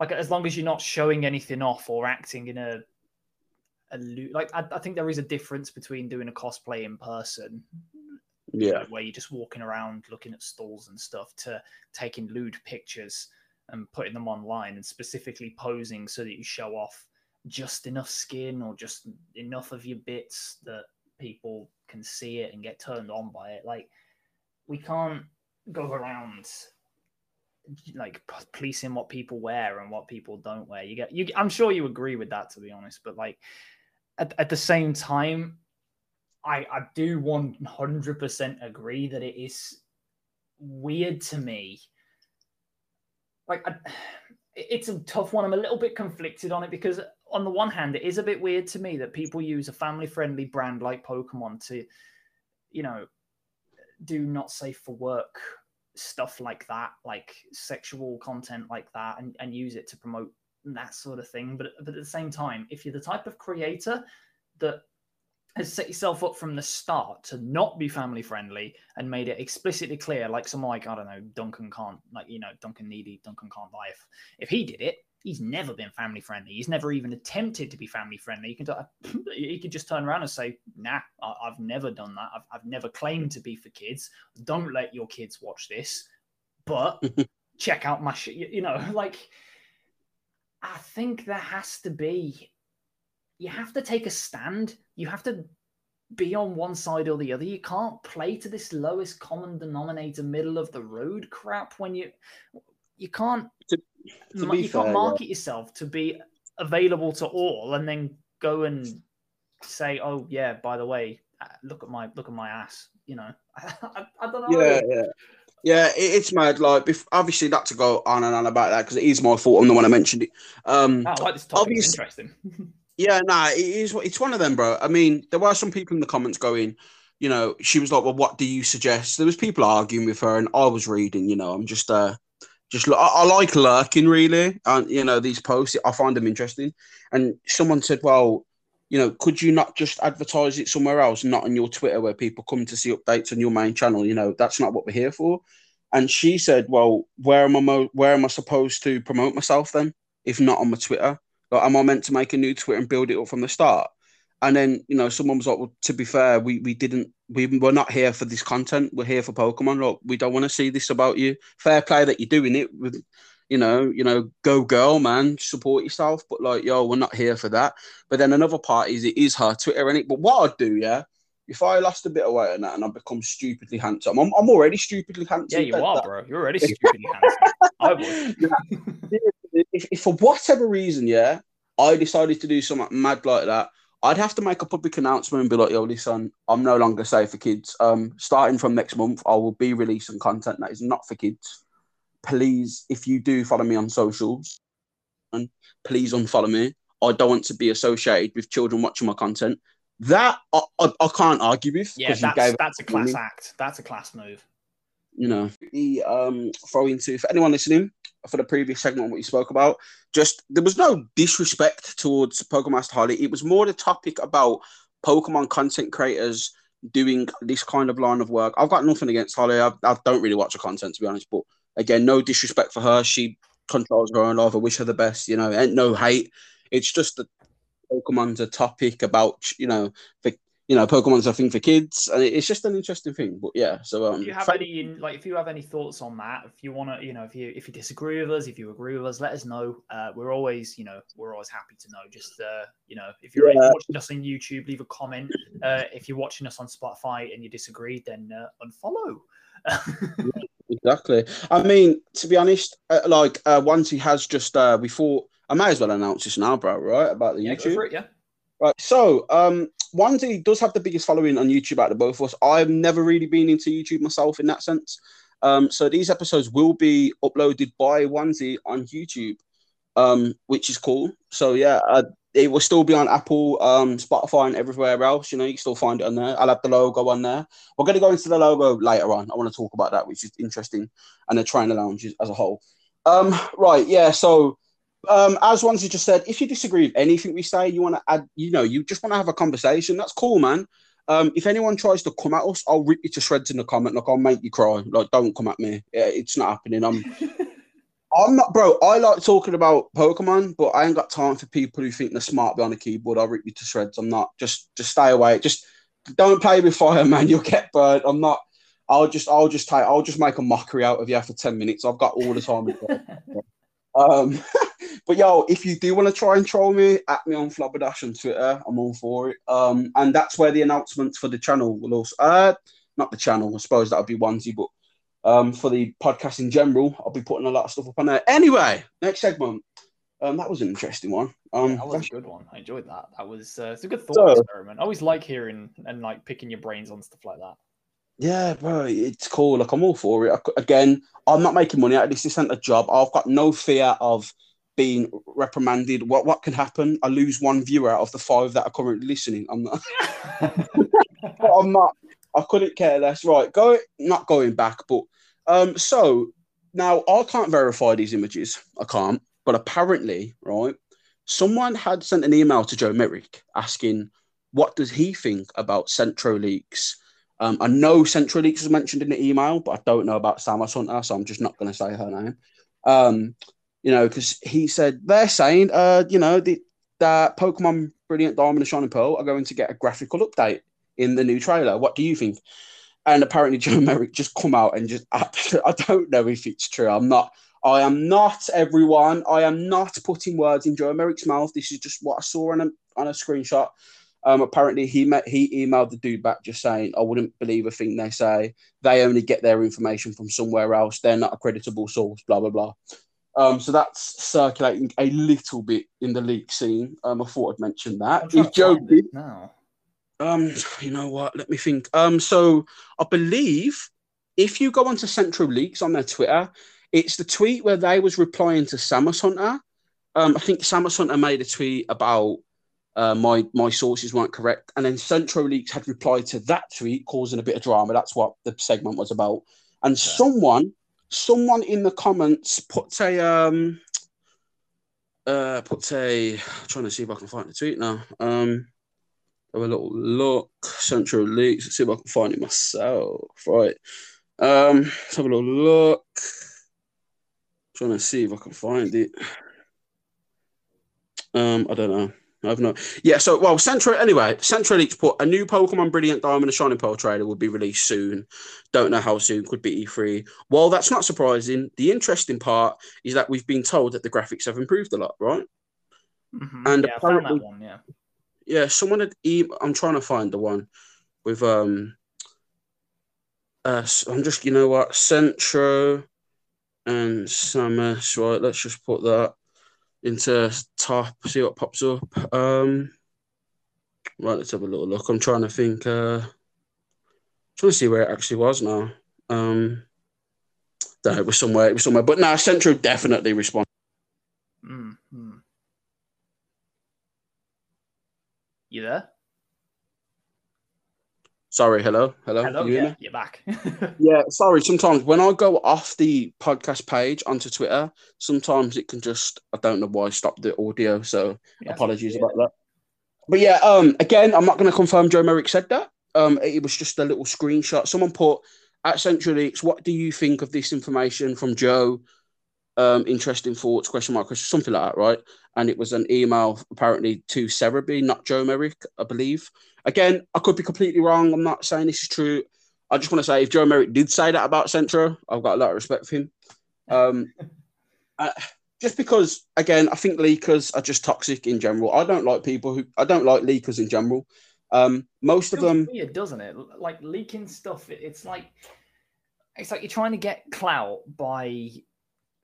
like, as long as you're not showing anything off or acting in a like, I think there is a difference between doing a cosplay in person. Yeah, where you're just walking around looking at stalls and stuff, to taking lewd pictures and putting them online and specifically posing so that you show off just enough skin or just enough of your bits that people can see it and get turned on by it. Like, we can't go around like policing what people wear and what people don't wear. I'm sure you agree with that, to be honest, but like at the same time, I do 100% agree that it is weird to me. Like, it's a tough one. I'm a little bit conflicted on it, because on the one hand, it is a bit weird to me that people use a family-friendly brand like Pokemon to, you know, do not safe for work stuff like that, like sexual content like that, and use it to promote that sort of thing. But at the same time, if you're the type of creator that has set yourself up from the start to not be family friendly and made it explicitly clear, like someone like, I don't know, Duncan can't, like, you know, Duncan Needy, Duncan Can't Lie. If he did it, he's never been family friendly. He's never even attempted to be family friendly. He could just turn around and say, nah, I've never done that. I've never claimed to be for kids. Don't let your kids watch this, but check out my shit. You know, like, I think there has to be, you have to take a stand. You have to be on one side or the other. You can't play to this lowest common denominator, middle of the road crap when you can't market yourself to be available to all and then go and say, oh yeah, by the way, look at my ass. You know, I don't know. Yeah. It's mad. Like, obviously, not to go on and on about that because it is my fault. I'm the one that mentioned it. I like this topic. It's interesting. Yeah, nah, it is. It's one of them, bro. I mean, there were some people in the comments going, you know, she was like, "Well, what do you suggest?" There was people arguing with her, and I was reading. You know, I'm just I like lurking really, and you know, these posts, I find them interesting. And someone said, "Well, you know, could you not just advertise it somewhere else, not on your Twitter, where people come to see updates on your main channel? You know, that's not what we're here for." And she said, "Well, where am I supposed to promote myself then, if not on my Twitter? Like, am I meant to make a new Twitter and build it up from the start?" And then, you know, someone was like, well, to be fair, we're not here for this content. We're here for Pokemon. Look, we don't want to see this about you. Fair play that you're doing it with, you know, go girl, man, support yourself. But like, yo, we're not here for that. But then another part is, it is her Twitter, innit? But what I'd do, yeah, if I lost a bit of weight on that and I become stupidly handsome, I'm already stupidly handsome. Yeah, you are, bro. You're already stupidly handsome. I would. Yeah. If for whatever reason, yeah, I decided to do something mad like that, I'd have to make a public announcement and be like, yo, listen, I'm no longer safe for kids. Starting from next month, I will be releasing content that is not for kids. Please, if you do follow me on socials, and please unfollow me. I don't want to be associated with children watching my content. That I can't argue with. Yeah, that's a class act. That's a class move. You know, the throwing to, for anyone listening, for the previous segment, what you spoke about, just there was no disrespect towards Pokemon Master Holly. It was more the topic about Pokemon content creators doing this kind of line of work. I've got nothing against Holly. I don't really watch her content, to be honest. But again, no disrespect for her. She controls her own life. I wish her the best. You know, ain't no hate. It's just that Pokemon's a topic about, you know, Pokemon's a thing for kids, and it's just an interesting thing. But yeah, so do you have any, like, if you have any thoughts on that, if you want to, you know, if you disagree with us, if you agree with us, let us know. We're always happy to know. Just if you're watching us on YouTube, leave a comment. If you're watching us on Spotify and you disagree, then unfollow. Yeah, exactly. I mean, to be honest, Onesie has just we thought I may as well announce this now, bro. Right about the YouTube. Go for it, yeah. Right, so Onesie does have the biggest following on YouTube out of both of us. I've never really been into YouTube myself in that sense. So these episodes will be uploaded by Onesie on YouTube, which is cool. So yeah, It will still be on Apple, Spotify, and everywhere else. You know, you can still find it on there. I'll have the logo on there. We're going to go into the logo later on. I want to talk about that, which is interesting, and the trainer lounges as a whole. Right, yeah, so... as Onesie just said, if you disagree with anything we say, you want to add, you know, you just want to have a conversation, that's cool, man. If anyone tries to come at us, I'll rip you to shreds in the comment. Like, I'll make you cry. Like, don't come at me. Yeah, it's not happening. I'm not, bro. I like talking about Pokemon, but I ain't got time for people who think they're smart behind a keyboard. I'll rip you to shreds. I'm not. Just stay away. Just don't play with fire, man. You'll get burned. I'm not. I'll just make a mockery out of you after 10 minutes. I've got all the time. But yo, if you do want to try and troll me, at me on Flubberdash on Twitter, I'm all for it. And that's where the announcements for the channel will also, not the channel, I suppose that would be Onesie, but for the podcast in general, I'll be putting a lot of stuff up on there. Anyway, next segment. That was an interesting one. Yeah, that was a good one. I enjoyed that. That was it's a good thought experiment. I always like hearing and like picking your brains on stuff like that. Yeah, bro, it's cool. Like, I'm all for it. Again, I'm not making money out of this. This isn't a job. I've got no fear of being reprimanded. What can happen? I lose one viewer out of the 5 that are currently listening. I'm not. I'm not. I couldn't care less. Right, not going back, but so now I can't verify these images. I can't. But apparently, right, someone had sent an email to Joe Merrick asking what does he think about Centro Leaks. I know Centro Leaks was mentioned in the email, but I don't know about Samus Hunter, so I'm just not going to say her name. You know, because he said, they're saying, you know, that Pokemon Brilliant Diamond and Shining Pearl are going to get a graphical update in the new trailer. What do you think? And apparently Joe Merrick just come out and just, I don't know if it's true. I am not, everyone. I am not putting words in Joe Merrick's mouth. This is just what I saw on a screenshot. Apparently, he emailed the dude back just saying, I wouldn't believe a thing they say. They only get their information from somewhere else. They're not a creditable source, blah, blah, blah. So that's circulating a little bit in the leak scene. I thought I'd mention that. If Joe did now. You know what? Let me think. So I believe if you go onto Centro Leaks on their Twitter, it's the tweet where they was replying to Samus Hunter. I think Samus Hunter made a tweet about... my sources weren't correct. And then Centro Leaks had replied to that tweet, causing a bit of drama. That's what the segment was about. And someone in the comments put a, I'm trying to see if I can find the tweet now. Have a little look. Centro Leaks. Let's see if I can find it myself. Right. Let's have a little look. I'm trying to see if I can find it. I don't know. I've not. Yeah, so, well, Centro Leaks put a new Pokemon Brilliant Diamond and Shining Pearl trailer will be released soon. Don't know how soon, could be E3. Well, that's not surprising. The interesting part is that we've been told that the graphics have improved a lot, right? Mm-hmm. And yeah, apparently, I found that one, yeah. Yeah, someone had I'm trying to find the one with, I'm just, you know what, Centro and Samus, right? Let's just put that into top, see what pops up. Right, let's have a little look. I'm trying to think. Trying to see where it actually was now. No, it was somewhere. But no, Centro definitely responded. Mm-hmm. You there? Sorry, hello. Can you hear me? You're back. Yeah, sorry. Sometimes when I go off the podcast page onto Twitter, sometimes it can just, I don't know why, stop the audio. So yeah, apologies about that. But yeah, again, I'm not going to confirm Joe Merrick said that. It was just a little screenshot. Someone put, at Centro Leaks, what do you think of this information from Joe? Interesting thoughts, question mark, something like that, right? And it was an email apparently to Serebii, not Joe Merrick, I believe. Again, I could be completely wrong. I'm not saying this is true. I just want to say if Joe Merrick did say that about Centro, I've got a lot of respect for him. Just because, again, I think leakers are just toxic in general. I don't like leakers in general. Most of them... It's weird, doesn't it? Like, leaking stuff, it's like you're trying to get clout by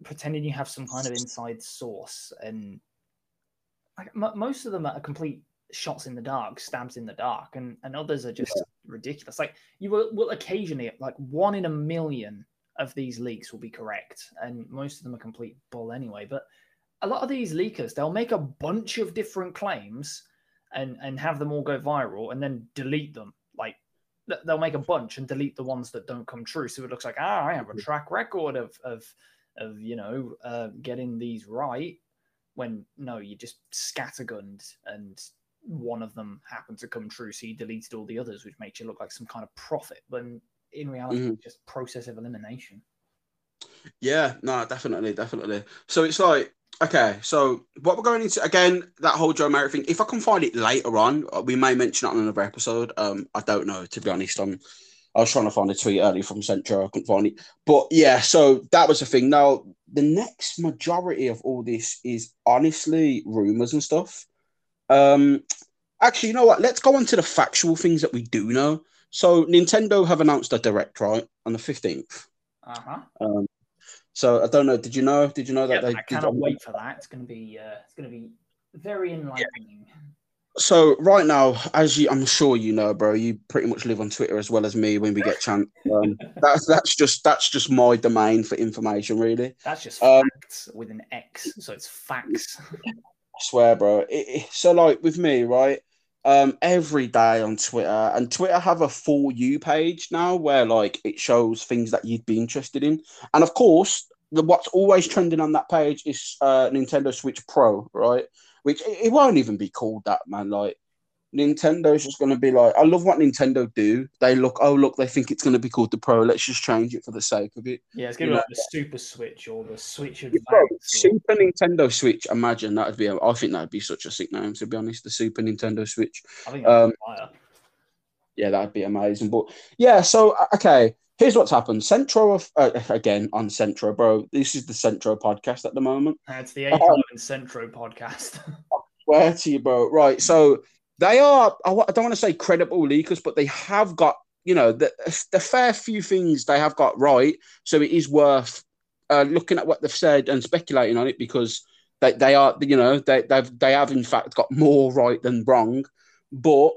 pretending you have some kind of inside source, and like, most of them are complete shots in the dark, stabs in the dark, and others are just ridiculous. Like, you will occasionally, like, 1 in a million of these leaks will be correct, and most of them are complete bull anyway. But a lot of these leakers, they'll make a bunch of different claims and have them all go viral and then delete them. Like, they'll make a bunch and delete the ones that don't come true. So it looks like, ah, I have a track record of you know, getting these right. When, no, you just scattergunned and one of them happened to come true. So you deleted all the others, which makes you look like some kind of prophet. But in reality, it's just process of elimination. Yeah, no, definitely, definitely. So it's like, okay, so what we're going into, again, that whole Joe Merrick thing, if I can find it later on, we may mention it on another episode. I don't know, to be honest. I was trying to find a tweet earlier from Centro. I couldn't find it. But yeah, so that was the thing. Now, the next majority of all this is honestly rumours and stuff. Actually, you know what? Let's go on to the factual things that we do know. So Nintendo have announced a Direct, right, on the 15th. Uh-huh. So I don't know. Did you know? Did you know that they? I cannot wait for that. It's going to be. It's going to be very enlightening. Yeah. So right now, as you, I'm sure you know, bro, you pretty much live on Twitter as well as me when we get chance. That's just my domain for information, really. That's just facts with an X, so it's facts. I swear, bro. So like with me, right? Every day on Twitter, and Twitter have a For You page now where like it shows things that you'd be interested in, and of course, what's always trending on that page is Nintendo Switch Pro, right? Which it won't even be called that, man. Like Nintendo's just gonna be like, I love what Nintendo do. They look, oh look, they think it's gonna be called the Pro. Let's just change it for the sake of it. Yeah, it's gonna be like the Super Switch or the Switch Advance. Yeah, Super Nintendo Switch. Imagine that'd be. I think that'd be such a sick name. To be honest, the Super Nintendo Switch. I think. Yeah, that'd be amazing. But yeah, so okay. Here's what's happened. Centro, again, on Centro, bro. This is the Centro podcast at the moment. It's the A-Pro and Centro podcast. I swear to you, bro. Right, so they are, I don't want to say credible leakers, but they have got, you know, the fair few things they have got right. So it is worth looking at what they've said and speculating on it because they are, you know, they have in fact got more right than wrong. But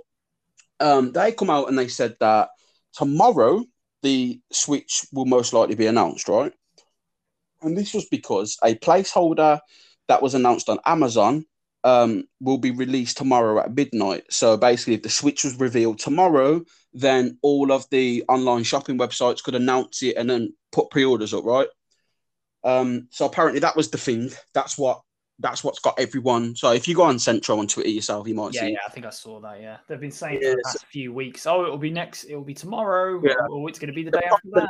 they come out and they said that tomorrow, the Switch will most likely be announced, right? And this was because a placeholder that was announced on Amazon will be released tomorrow at midnight. So basically, if the Switch was revealed tomorrow, then all of the online shopping websites could announce it and then put pre-orders up, right? So apparently that was the thing. That's what's got everyone. So if you go on Centro on Twitter yourself, you might see. Yeah, I think I saw that. Yeah, they've been saying for the past few weeks. Oh, it'll be next. It'll be tomorrow. Yeah. Or it's going to be the day after that.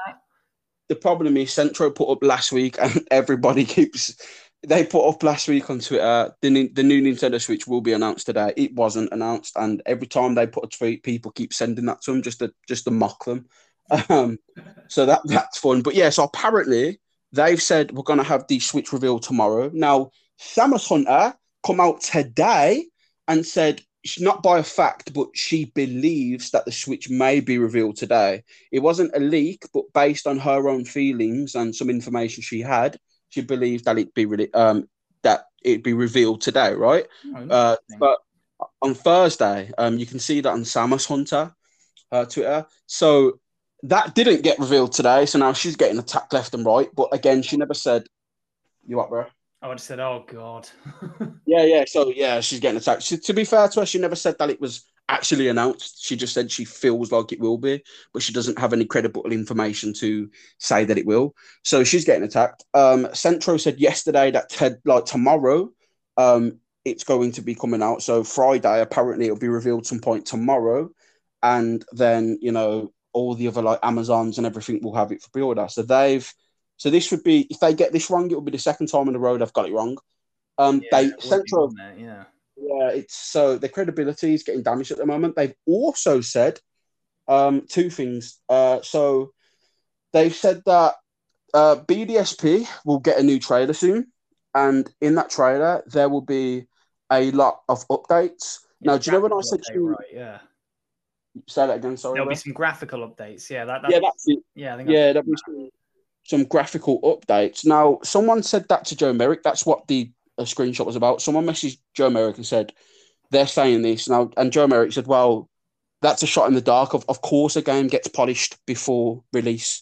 The problem is Centro put up last week, and everybody keeps. They put up last week on Twitter. The new Nintendo Switch will be announced today. It wasn't announced, and every time they put a tweet, people keep sending that to them just to mock them. So that's fun. But yeah, so apparently they've said we're going to have the Switch reveal tomorrow. Now, Samus Hunter come out today and said, not by a fact, but she believes that the Switch may be revealed today. It wasn't a leak, but based on her own feelings and some information she had, she believed that it'd be revealed today, right? Oh, but on Thursday, you can see that on Samus Hunter Twitter. So that didn't get revealed today. So now she's getting attacked left and right. But again, she never said, "You up, bro?" I would have said, "Oh God." Yeah. So yeah, she's getting attacked. She, to be fair to her, she never said that it was actually announced. She just said she feels like it will be, but she doesn't have any credible information to say that it will. So she's getting attacked. Centro said yesterday that tomorrow, it's going to be coming out. So Friday, apparently, it'll be revealed some point tomorrow, and then you know all the other like Amazons and everything will have it for pre-order. So they've. So this would be, if they get this wrong, it will be the second time in a row they've got it wrong. So their credibility is getting damaged at the moment. They've also said two things. So they've said that BDSP will get a new trailer soon, and in that trailer there will be a lot of updates. Yeah, now, do you know when I said to you? Right, yeah. Say that again. Sorry. There'll be some graphical updates. Yeah. That's it. Yeah. I think there'll be some graphical updates. Now, someone said that to Joe Merrick. That's what the screenshot was about. Someone messaged Joe Merrick and said, they're saying this. Now, and Joe Merrick said, well, that's a shot in the dark. Of course, a game gets polished before release.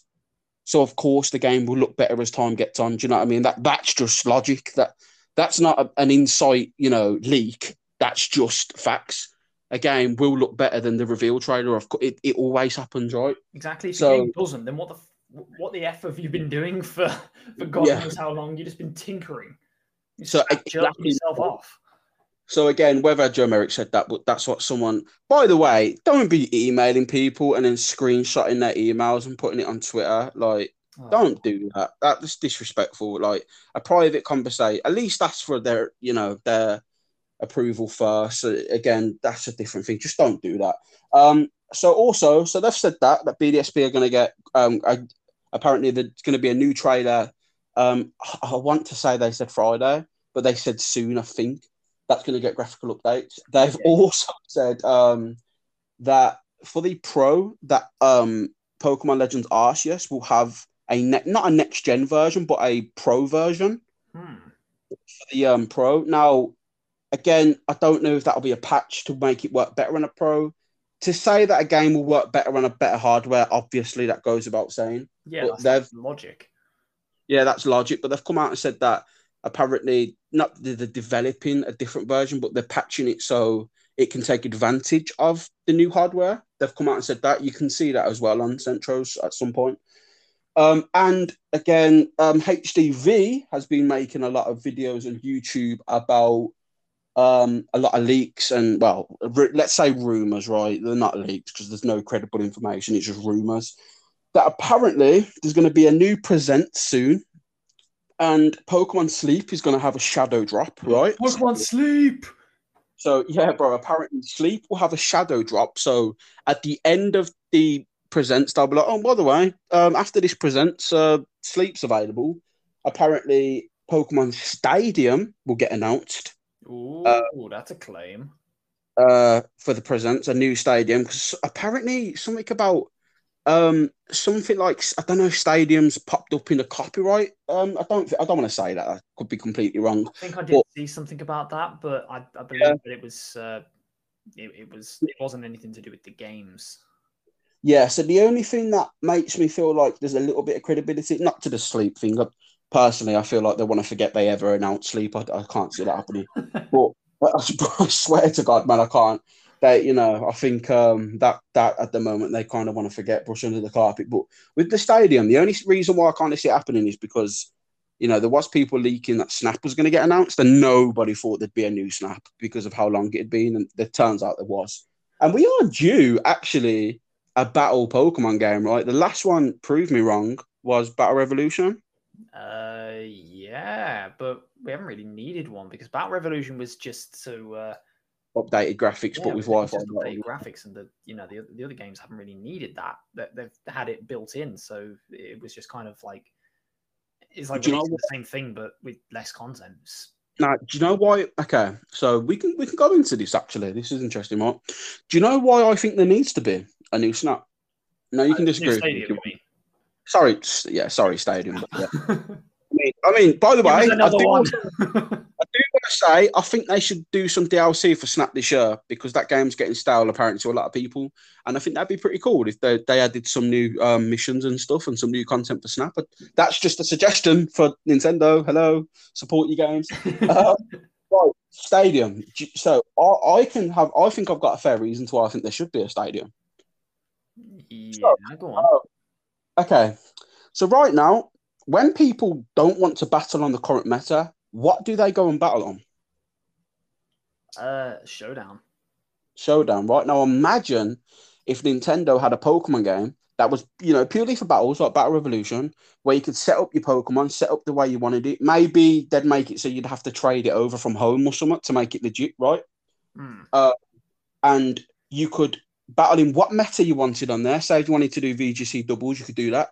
So, of course, the game will look better as time gets on. Do you know what I mean? That's just logic. That That's not an insight, you know, leak. That's just facts. A game will look better than the reveal trailer. It always happens, right? Exactly. If the game doesn't, then what the F have you been doing for God knows how long? You've just been tinkering. You're jerking yourself off. So again, whether Joe Merrick said that, but that's what someone... By the way, don't be emailing people and then screenshotting their emails and putting it on Twitter. Like, don't do that. That's disrespectful. Like, a private conversation. At least ask for their, you know, their approval first. So again, that's a different thing. Just don't do that. So they've said that BDSP are going to get... apparently, there's going to be a new trailer. I want to say they said Friday, but they said soon, I think. That's going to get graphical updates. They've also said that for the Pro, that Pokemon Legends Arceus will have not a next-gen version, but a Pro version for the Pro. Now, again, I don't know if that'll be a patch to make it work better on a Pro. To say that a game will work better on a better hardware, obviously, that goes about saying. Yeah, that's logic. Yeah, that's logic. But they've come out and said that apparently not they're developing a different version, but they're patching it so it can take advantage of the new hardware. They've come out and said that. You can see that as well on Centros at some point. And again, HDV has been making a lot of videos on YouTube about a lot of leaks and, well, let's say rumors, right? They're not leaks because there's no credible information. It's just rumors that apparently there's going to be a new present soon. And Pokemon Sleep is going to have a shadow drop, right? Pokemon Sleep! So, yeah, bro, apparently Sleep will have a shadow drop. So, at the end of the presents, they'll be like, oh, by the way, after this presents, Sleep's available. Apparently, Pokemon Stadium will get announced. Ooh, that's a claim. For the presents, a new stadium. Because apparently, something about... something like, I don't know, stadiums popped up in the copyright. I don't want to say that. I could be completely wrong. I think I did see something about that, but I believe that it wasn't anything to do with the games. Yeah. So the only thing that makes me feel like there's a little bit of credibility, not to the Sleep thing. Personally, I feel like they want to forget they ever announced Sleep. I can't see that happening. but I swear to God, man, I can't. They, you know, I think that at the moment they kind of want to forget, brush under the carpet. But with the stadium, the only reason why I kind of see it happening is because, you know, there was people leaking that Snap was going to get announced, and nobody thought there'd be a new Snap because of how long it had been, and it turns out there was. And we are due, actually, a battle Pokemon game, right? The last one, proved me wrong, was Battle Revolution. Yeah, but we haven't really needed one because Battle Revolution was just so... updated graphics, but with Wi-Fi. Updated graphics, and the other games haven't really needed that. They've had it built in, so it was just kind of like it's like the same thing, but with less content. Now, do you know why? Okay, so we can go into this actually. This is interesting, Mark. Do you know why I think there needs to be a new Snap? No, you can disagree. Stadium, you mean? Sorry, Stadium. But yeah. I mean, by the way, I think they should do some DLC for Snap this year because that game's getting stale apparently to a lot of people, and I think that'd be pretty cool if they added some new missions and stuff and some new content for Snap. But that's just a suggestion for Nintendo. Hello, support your games. Right, stadium. So I think I've got a fair reason to why I think there should be a stadium. Yeah, so, go on. Okay, so right now, when people don't want to battle on the current meta, what do they go and battle on? Showdown. Right now, imagine if Nintendo had a Pokemon game that was, you know, purely for battles, like Battle Revolution, where you could set up your Pokemon, set up the way you wanted it. Maybe they'd make it so you'd have to trade it over from home or something to make it legit, right? Mm. And you could battle in what meta you wanted on there. Say if you wanted to do VGC doubles, you could do that.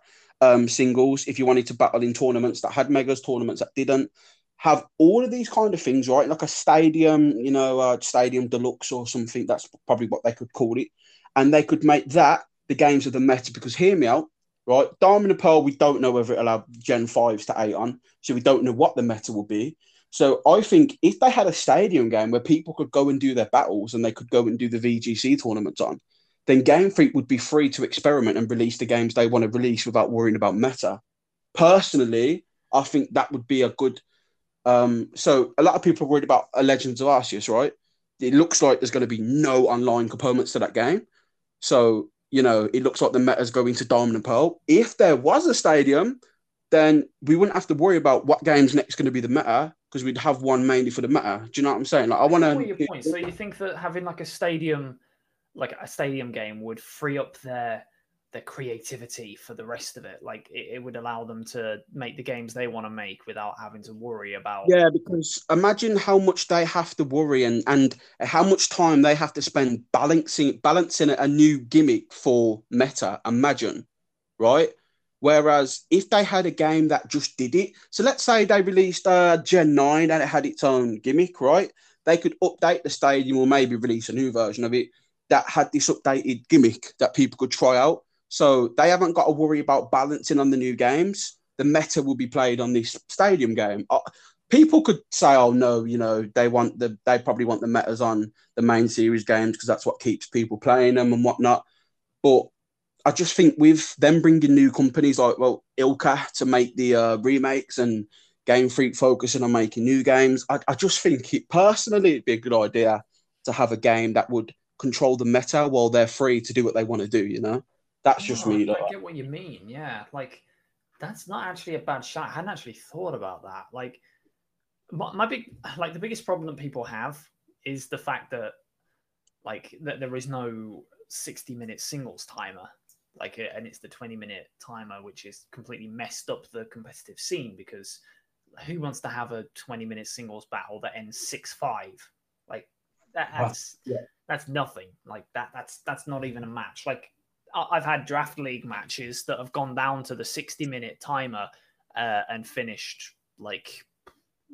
Singles, if you wanted to battle in tournaments that had megas, tournaments that didn't. Have all of these kind of things, right? Like a stadium, you know, stadium deluxe or something. That's probably what they could call it. And they could make that the games of the meta because, hear me out, right? Diamond and Pearl, we don't know whether it'll have Gen 5s to 8 on. So we don't know what the meta will be. So I think if they had a stadium game where people could go and do their battles and they could go and do the VGC tournaments on, then Game Freak would be free to experiment and release the games they want to release without worrying about meta. Personally, I think that would be a good... So a lot of people are worried about Legends of Arceus, right? It looks like there's going to be no online components to that game. So, you know, it looks like the meta's going to Diamond and Pearl. If there was a stadium, then we wouldn't have to worry about what game's next going to be the meta, because we'd have one mainly for the meta. Do you know what I'm saying? Like, I want to. Your point. So you think that having like a stadium game would free up their creativity for the rest of it? Like it would allow them to make the games they want to make without having to worry about. Yeah, because imagine how much they have to worry and how much time they have to spend balancing a new gimmick for meta. Imagine, right? Whereas if they had a game that just did it, so let's say they released Gen 9 and it had its own gimmick, right? They could update the stadium or maybe release a new version of it that had this updated gimmick that people could try out. So they haven't got to worry about balancing on the new games. The meta will be played on this stadium game. People could say, oh, no, you know, they probably want the metas on the main series games because that's what keeps people playing them and whatnot. But I just think with them bringing new companies like, well, Ilka to make the remakes and Game Freak focusing on making new games, I just think it'd be a good idea to have a game that would control the meta while they're free to do what they want to do, you know? That's just me. I get what you mean, yeah. Like, that's not actually a bad shot. I hadn't actually thought about that. Like, the biggest problem that people have is the fact that, like, that there is no 60-minute singles timer. Like, and it's the 20-minute timer, which is completely messed up the competitive scene, because who wants to have a 20-minute singles battle that ends 6-5? Like, that's nothing. Like, that's not even a match. Like, I've had draft league matches that have gone down to the 60-minute timer and finished, like,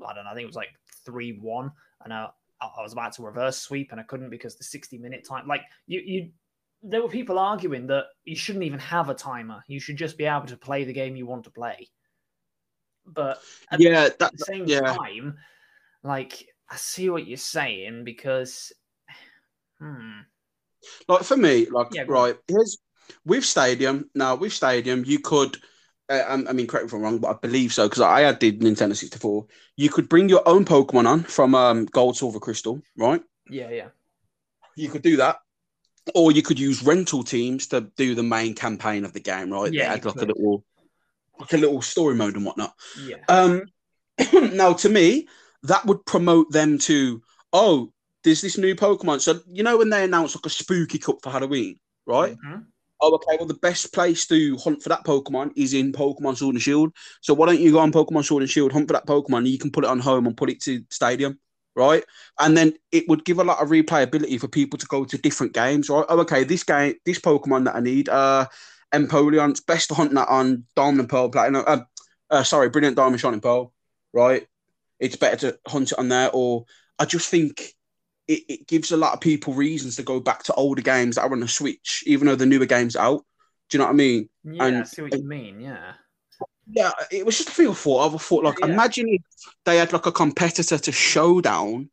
I don't know, I think it was like 3-1, and I was about to reverse sweep and I couldn't because the 60-minute time. Like, there were people arguing that you shouldn't even have a timer. You should just be able to play the game you want to play. But at the same time, like, I see what you're saying, because, like, for me, like, yeah, right, with Stadium, you could, I mean, correct me if I'm wrong, but I believe so, because I did Nintendo 64, you could bring your own Pokemon on from Gold, Silver, Crystal, right? Yeah, yeah. You could do that. Or you could use rental teams to do the main campaign of the game, right? Yeah, they had like a little story mode and whatnot. Yeah. Now, to me, that would promote them to, oh, there's this new Pokemon. So, you know, when they announce like a spooky cup for Halloween, right? Mm-hmm. Oh, okay. Well, the best place to hunt for that Pokemon is in Pokemon Sword and Shield. So why don't you go on Pokemon Sword and Shield, hunt for that Pokemon, and you can put it on home and put it to Stadium, right? And then it would give a lot of replayability for people to go to different games, right? Oh, okay. This game, this Pokemon that I need, Empoleon, it's best to hunt that on Diamond and Pearl Platinum. Brilliant Diamond and Shining Pearl, right? It's better to hunt it on there. Or I just think it gives a lot of people reasons to go back to older games that are on the Switch, even though the newer game's out. Do you know what I mean? Yeah, I see what you mean, yeah. Yeah, it was just a thing I thought of. I thought, like, imagine if they had, like, a competitor to Showdown,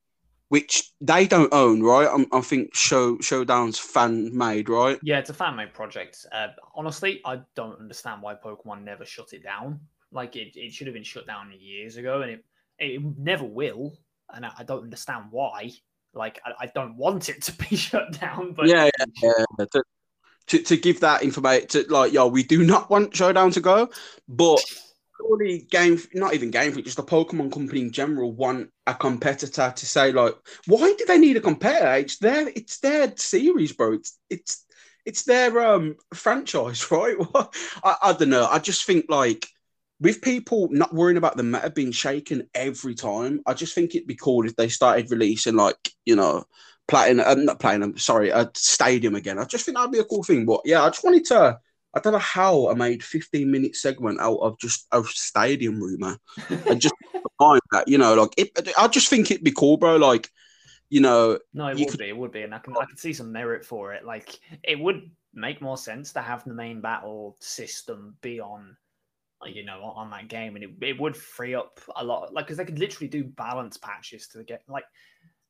which they don't own, right? I think Showdown's fan-made, right? Yeah, it's a fan-made project. Honestly, I don't understand why Pokemon never shut it down. Like, it should have been shut down years ago, and it never will, and I don't understand why. Like, I don't want it to be shut down, but yeah. To give that information, we do not want Showdown to go, but surely just the Pokemon company in general want a competitor to say, like, why do they need a competitor? It's their series, bro. It's their franchise, right? I don't know. I just think, like, with people not worrying about the meta being shaken every time, I just think it'd be cool if they started releasing, like, you know, Stadium again. I just think that'd be a cool thing. But yeah, I just wanted to, I don't know how I made 15-minute segment out of just a Stadium rumor. I just find that, you know, like, I just think it'd be cool, bro. Like, you know, no, it would be, and I can see some merit for it. Like, it would make more sense to have the main battle system be on, you know, on that game, and it would free up a lot, like, because they could literally do balance patches to get, like,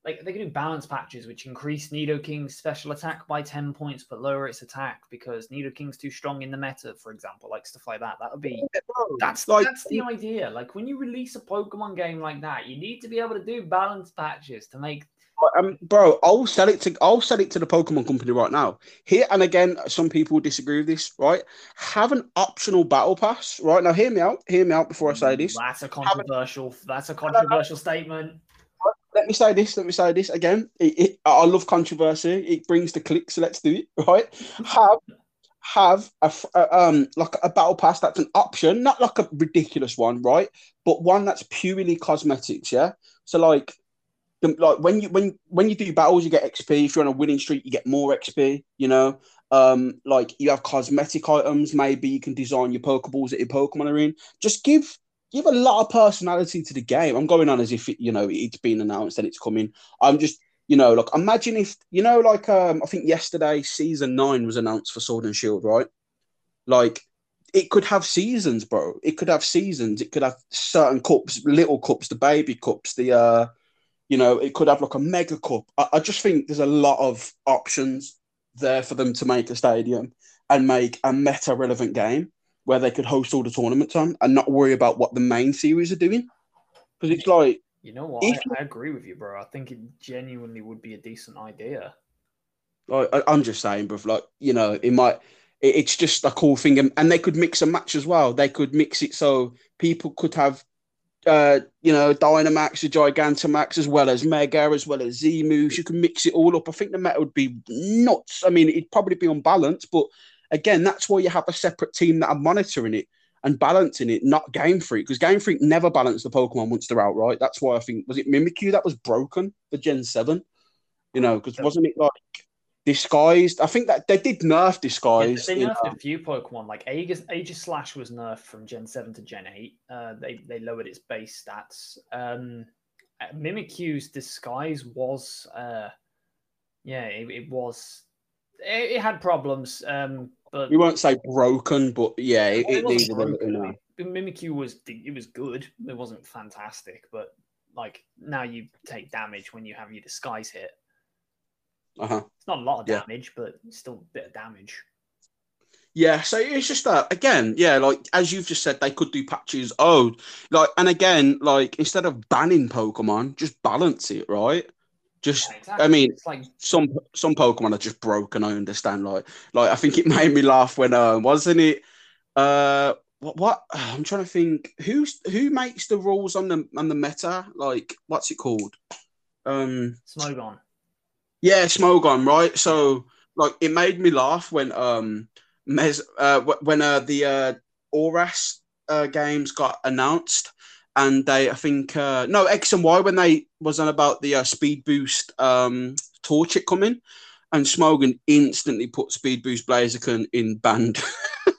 Like, they can do balance patches, which increase Nidoking's special attack by 10 points, but lower its attack because Nidoking's too strong in the meta, for example, like stuff like that. That would be... That's the idea. Like, when you release a Pokemon game like that, you need to be able to do balance patches to make... Bro, I'll sell it to the Pokemon company right now. Here, and again, some people disagree with this, right? Have an optional battle pass, right? Now, hear me out before I say this. That's a controversial statement. Let me say this again. I love controversy. It brings the clicks, so let's do it, right? Have a battle pass that's an option, not like a ridiculous one, right? But one that's purely cosmetics, yeah? So, like when you do battles, you get XP. If you're on a winning streak, you get more XP, you know? Like, you have cosmetic items. Maybe you can design your Pokeballs that your Pokemon are in. Just give a lot of personality to the game. I'm going on as if, it's been announced and it's coming. I'm just, imagine if, I think yesterday Season 9 was announced for Sword and Shield, right? Like, it could have seasons, bro. It could have seasons. It could have certain cups, little cups, the baby cups, it could have like a mega cup. I just think there's a lot of options there for them to make a stadium and make a meta-relevant game, where they could host all the tournaments on and not worry about what the main series are doing. Because it's like... You know what? I agree with you, bro. I think it genuinely would be a decent idea. Like, I'm just saying, bro. Like, it might... It's just a cool thing. And they could mix and match as well. They could mix it so people could have, Dynamax, Gigantamax, as well as Mega, as well as Zemoos. You can mix it all up. I think the meta would be nuts. I mean, it'd probably be unbalanced, but... Again, that's why you have a separate team that are monitoring it and balancing it, not Game Freak, because Game Freak never balanced the Pokemon once they're out, right? That's why I think, was it Mimikyu that was broken for Gen 7? Because wasn't it like Disguised? I think that they did nerf Disguised. Yeah, they nerfed a few Pokemon, like Aegislash was nerfed from Gen 7 to Gen 8. They lowered its base stats. Mimikyu's Disguise was, it was... It had problems, but we won't say broken. But yeah, it needed broken. Mimikyu was good. It wasn't fantastic, but like now you take damage when you have your disguise hit. It's not a lot of damage, but still a bit of damage. Yeah, so it's just that again. Yeah, like as you've just said, they could do patches. Oh, like and again, like instead of banning Pokemon, just balance it, right? Just, yeah, exactly. I mean, it's like... some Pokemon are just broken. I understand. Like I think it made me laugh when, wasn't it? What? I'm trying to think. Who makes the rules on the meta? Like, what's it called? Smogon. Yeah, Smogon. Right. So, like, it made me laugh when the Oras games got announced. And they, I think, X and Y, when they was on about the speed boost Torchic coming, and Smogon instantly put speed boost Blaziken in banned.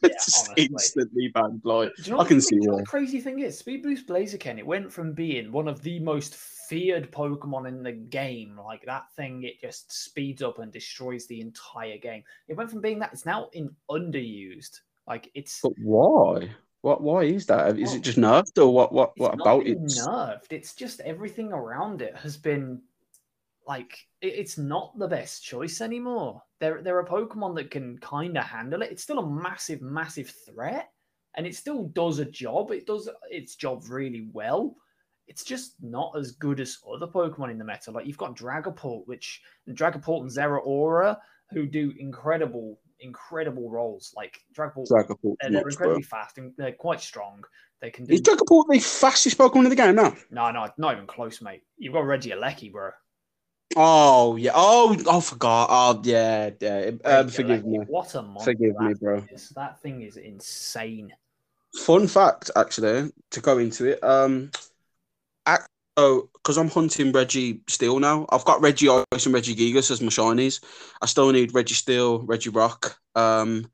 Yeah, instantly banned. Like, I can see why. The crazy thing is, speed boost Blaziken, it went from being one of the most feared Pokemon in the game, like that thing, it just speeds up and destroys the entire game. It went from being that, it's now in underused. Like, it's. But why? What? Why is that? Is it just nerfed or what? What about it? It's nerfed. It's just everything around it has been like it's not the best choice anymore. There are Pokemon that can kind of handle it. It's still a massive, massive threat, and it still does a job. It does its job really well. It's just not as good as other Pokemon in the meta. Like you've got Dragapult, and Zeraora, who do incredible roles. Like Dragapult they're incredibly fast and they're quite strong. They can do... Is Dragapult the fastest Pokemon in the game now? No, not even close, mate. You've got Regieleki, bro. Oh, yeah. Oh, I forgot. Oh, yeah. Forgive me. What a monster. Forgive me, bro. That thing is insane. Fun fact, actually, to go into it. Because I'm hunting Reggie Steel now. I've got Reggie Ice and Reggie Gigas as my shinies. I still need Reggie Steel, Reggie Rock. And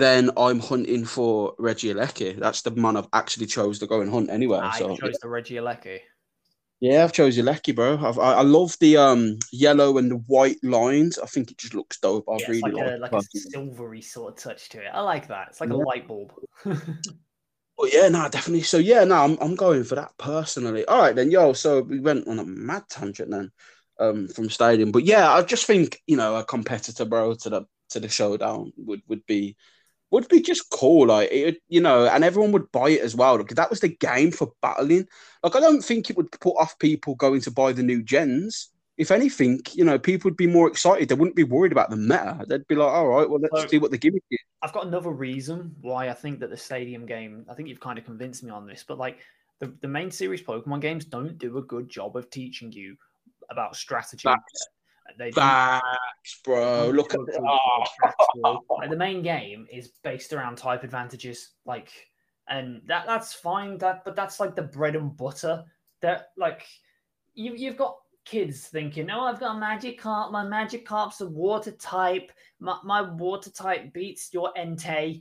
then I'm hunting for Regieleki. That's the man I've actually chose to go and hunt anyway. I chose the Regieleki. Yeah, I've chosen Lecky, bro. I love the yellow and the white lines. I think it just looks dope. I really like it. Like a silvery sort of touch to it. I like that. It's like a light bulb. But yeah, no, definitely. So yeah, no, I'm going for that personally. All right then, yo. So we went on a mad tangent then, from Stadium. But yeah, I just think, you know, a competitor, bro, to the Showdown would be just cool. Like, it, you know, and everyone would buy it as well. Like, that was the game for battling. Like, I don't think it would put off people going to buy the new gens. If anything, you know, people would be more excited. They wouldn't be worried about the meta. They'd be like, all right, well, let's see what the gimmick is. I've got another reason why I think that the Stadium game, I think you've kind of convinced me on this, but like the main series Pokemon games don't do a good job of teaching you about strategy. Facts, bro. Look at like, the main game is based around type advantages, like, and that's fine. But that's like the bread and butter. That like you've got kids thinking, oh, I've got a Magikarp. My Magikarp's a water type. My water type beats your Entei.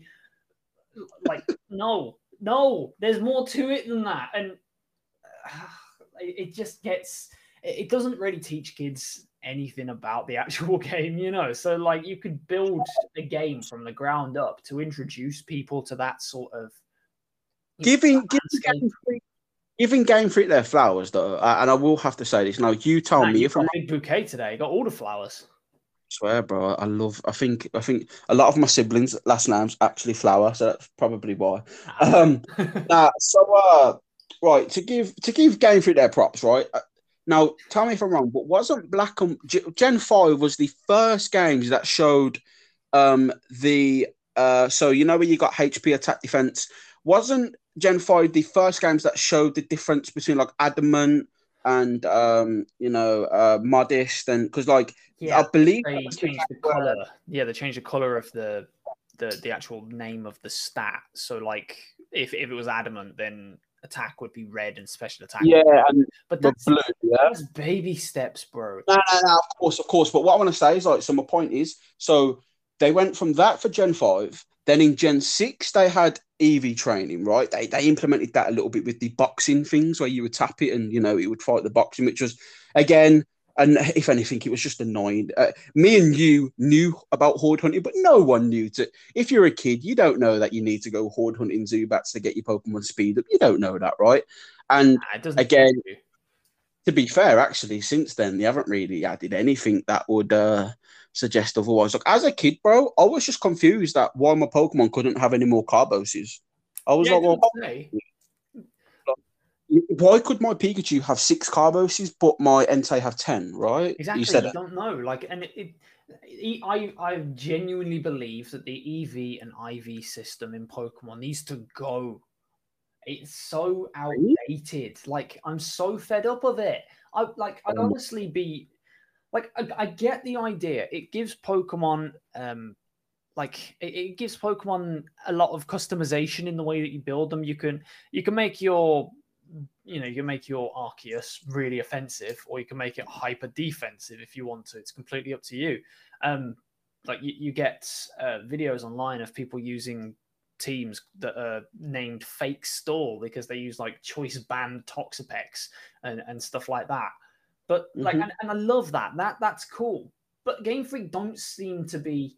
Like, no, there's more to it than that, and it just gets. It doesn't really teach kids anything about the actual game, you know. So, like, you could build a game from the ground up to introduce people to that sort of giving Game Freak their flowers, though. And I will have to say this now. You tell me if I'm a big bouquet today. You got all the flowers. I swear, bro. I think a lot of my siblings' last names actually flower, so that's probably why. Right, to give Game Freak their props, right. Now, tell me if I'm wrong, but wasn't Gen 5 was the first games that showed so you know where you got HP, attack, defense? Wasn't Gen 5 the first games that showed the difference between like Adamant and, Modest? And because like, yeah, I believe they changed the color. Yeah, they changed the color of the actual name of the stat. So like if it was Adamant, then attack would be red and special attack. Yeah, but that's blue. Yeah, that's baby steps, bro. No, of course. But what I want to say is, like, so my point is, so they went from that for Gen 5. Then in Gen 6, they had EV training, right? They implemented that a little bit with the boxing things where you would tap it and, you know, it would fight the boxing, which was, again, and if anything, it was just annoying. Me and you knew about horde hunting, but no one knew to. If you're a kid, you don't know that you need to go horde hunting Zubats to get your Pokemon speed up. You don't know that, right? And again, to be fair, actually, since then, they haven't really added anything that would suggest otherwise. Like, as a kid, bro, I was just confused that why my Pokemon couldn't have any more Carboses. I was like, why could my Pikachu have 6 Carboses, but my Entei have 10? Right? Exactly. You don't know. Like, and I genuinely believe that the EV and IV system in Pokemon needs to go. It's so outdated. Like, I'm so fed up of it. I'd honestly be like, I get the idea. It gives Pokemon, it gives Pokemon a lot of customization in the way that you build them. You can make your you make your Arceus really offensive, or you can make it hyper defensive if you want to. It's completely up to you. You get videos online of people using teams that are named Fake Stall because they use like choice banned Toxapex and stuff like that. But like, and I love that. That's cool. But Game Freak don't seem to be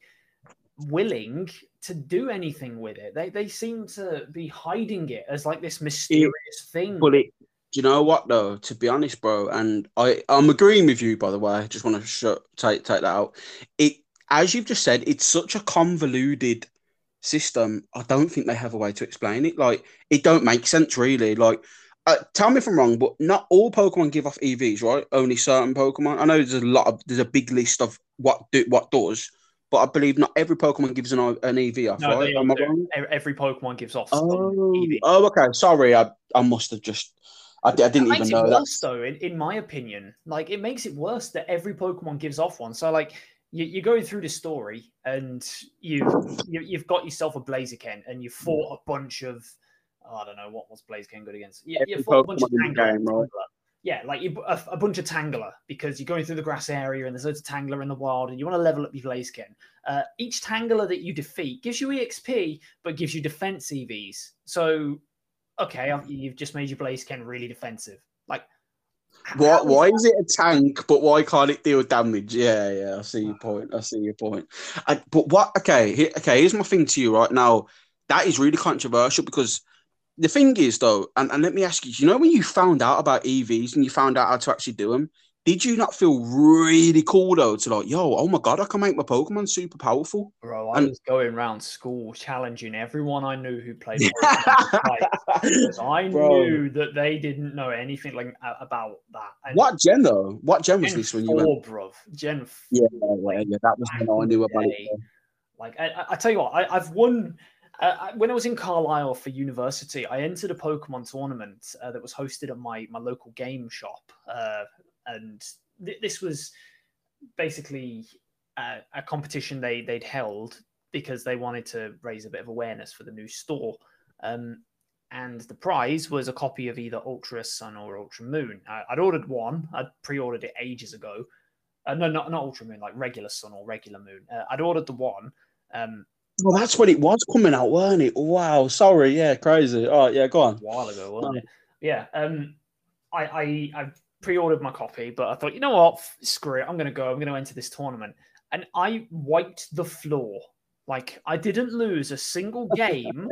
willing to do anything with it. They seem to be hiding it as like this mysterious thing. Well, do you know what though? To be honest, bro, and I'm agreeing with you. By the way, I just want to take that out. It, as you've just said, it's such a convoluted system. I don't think they have a way to explain it. Like, it don't make sense really. Like, tell me if I'm wrong, but not all Pokemon give off EVs, right? Only certain Pokemon. I know there's a big list of what does. But I believe not every Pokemon gives an EV off, right? Am I wrong? Every Pokemon gives off an EV. Oh, okay. Sorry, I must have just... I didn't even know that. It makes it worse, though, in my opinion. Like, it makes it worse that every Pokemon gives off one. So, like, you're going through the story, and you've got yourself a Blaziken, and you fought a bunch of... Oh, I don't know, what was Blaziken good against? You fought a bunch of Tangela. Yeah, like a bunch of Tangela, because you're going through the grass area and there's loads of Tangela in the wild and you want to level up your Blaziken. Each Tangela that you defeat gives you EXP, but gives you defense EVs. So, okay, you've just made your Blaziken really defensive. Like, why is it a tank, but why can't it deal damage? Yeah, I see your point. But here's my thing to you right now. That is really controversial because The thing is, though, and let me ask you, you know, when you found out about EVs and you found out how to actually do them, did you not feel really cool, though, to like, yo, oh my God, I can make my Pokemon super powerful? Bro, I was going around school challenging everyone I knew who played Pokemon. Because I knew that they didn't know anything like about that. And what gen, though? What gen was this when you went? Bro. Gen 4, yeah, that was when I knew about it. Like, I tell you what, I've won... when I was in Carlisle for university, I entered a Pokemon tournament that was hosted at my local game shop. And this was basically a competition they'd held because they wanted to raise a bit of awareness for the new store. And the prize was a copy of either Ultra Sun or Ultra Moon. I'd ordered one. I'd pre-ordered it ages ago. No, not Ultra Moon, like regular Sun or regular Moon. I'd ordered the one. Well, that's when it was coming out, weren't it? Wow, sorry, yeah, crazy. Oh, yeah, go on. A while ago, wasn't it? Yeah, I pre-ordered my copy, but I thought, you know what, screw it, I'm going to enter this tournament. And I wiped the floor. Like, I didn't lose a single game.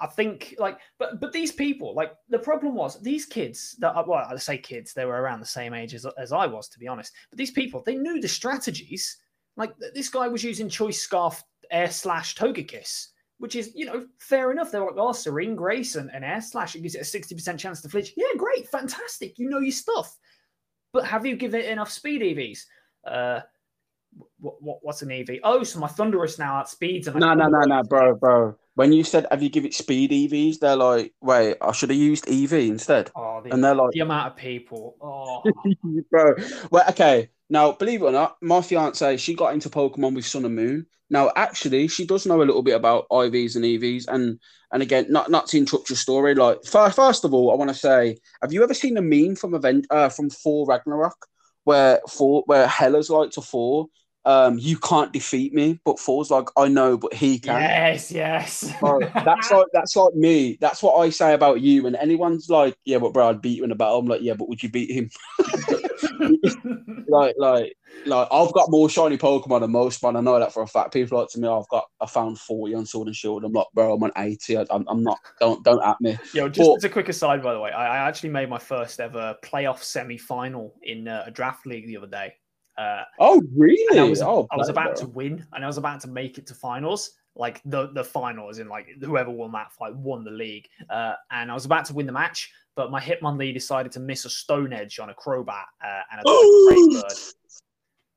I think, like, but these people, like, the problem was these kids, well, I say kids, they were around the same age as I was, to be honest. But these people, they knew the strategies. Like, this guy was using Choice Scarf Air/Slash Togekiss, which is, you know, fair enough. They're like, oh, Serene Grace and Air Slash, it gives it a 60% chance to flinch. Yeah, great, fantastic. You know your stuff. But have you given it enough speed EVs? What's an EV? Oh, so my Thundurus now outspeeds. No, bro. When you said, have you give it speed EVs? They're like, wait, I should have used EV instead. Oh, and they're like, the amount of people. Oh, bro. Well, okay. Now, believe it or not, my fiance, she got into Pokemon with Sun and Moon. Now, actually, she does know a little bit about IVs and EVs. And again, not to interrupt your story. Like, first of all, I want to say, have you ever seen a meme from Thor Ragnarok where Hela's like to Thor, you can't defeat me, but Thor's like, I know, but he can. Yes. Bro, that's like me. That's what I say about you. And anyone's like, yeah, but bro, I'd beat you in a battle. I'm like, yeah, but would you beat him? like I've got more shiny Pokemon than most, man. I know that for a fact. People like to me, I found 40 on Sword and Shield. I'm like, bro, I'm on 80. I'm not. Don't at me. Yo, as a quick aside, by the way, I actually made my first ever playoff semi-final in a draft league the other day. Oh, really? I was about to win, and I was about to make it to finals. Like the finals, in like whoever won that fight won the league. And I was about to win the match, but my Hitmonlee decided to miss a Stone Edge on a Crobat and a Greybird.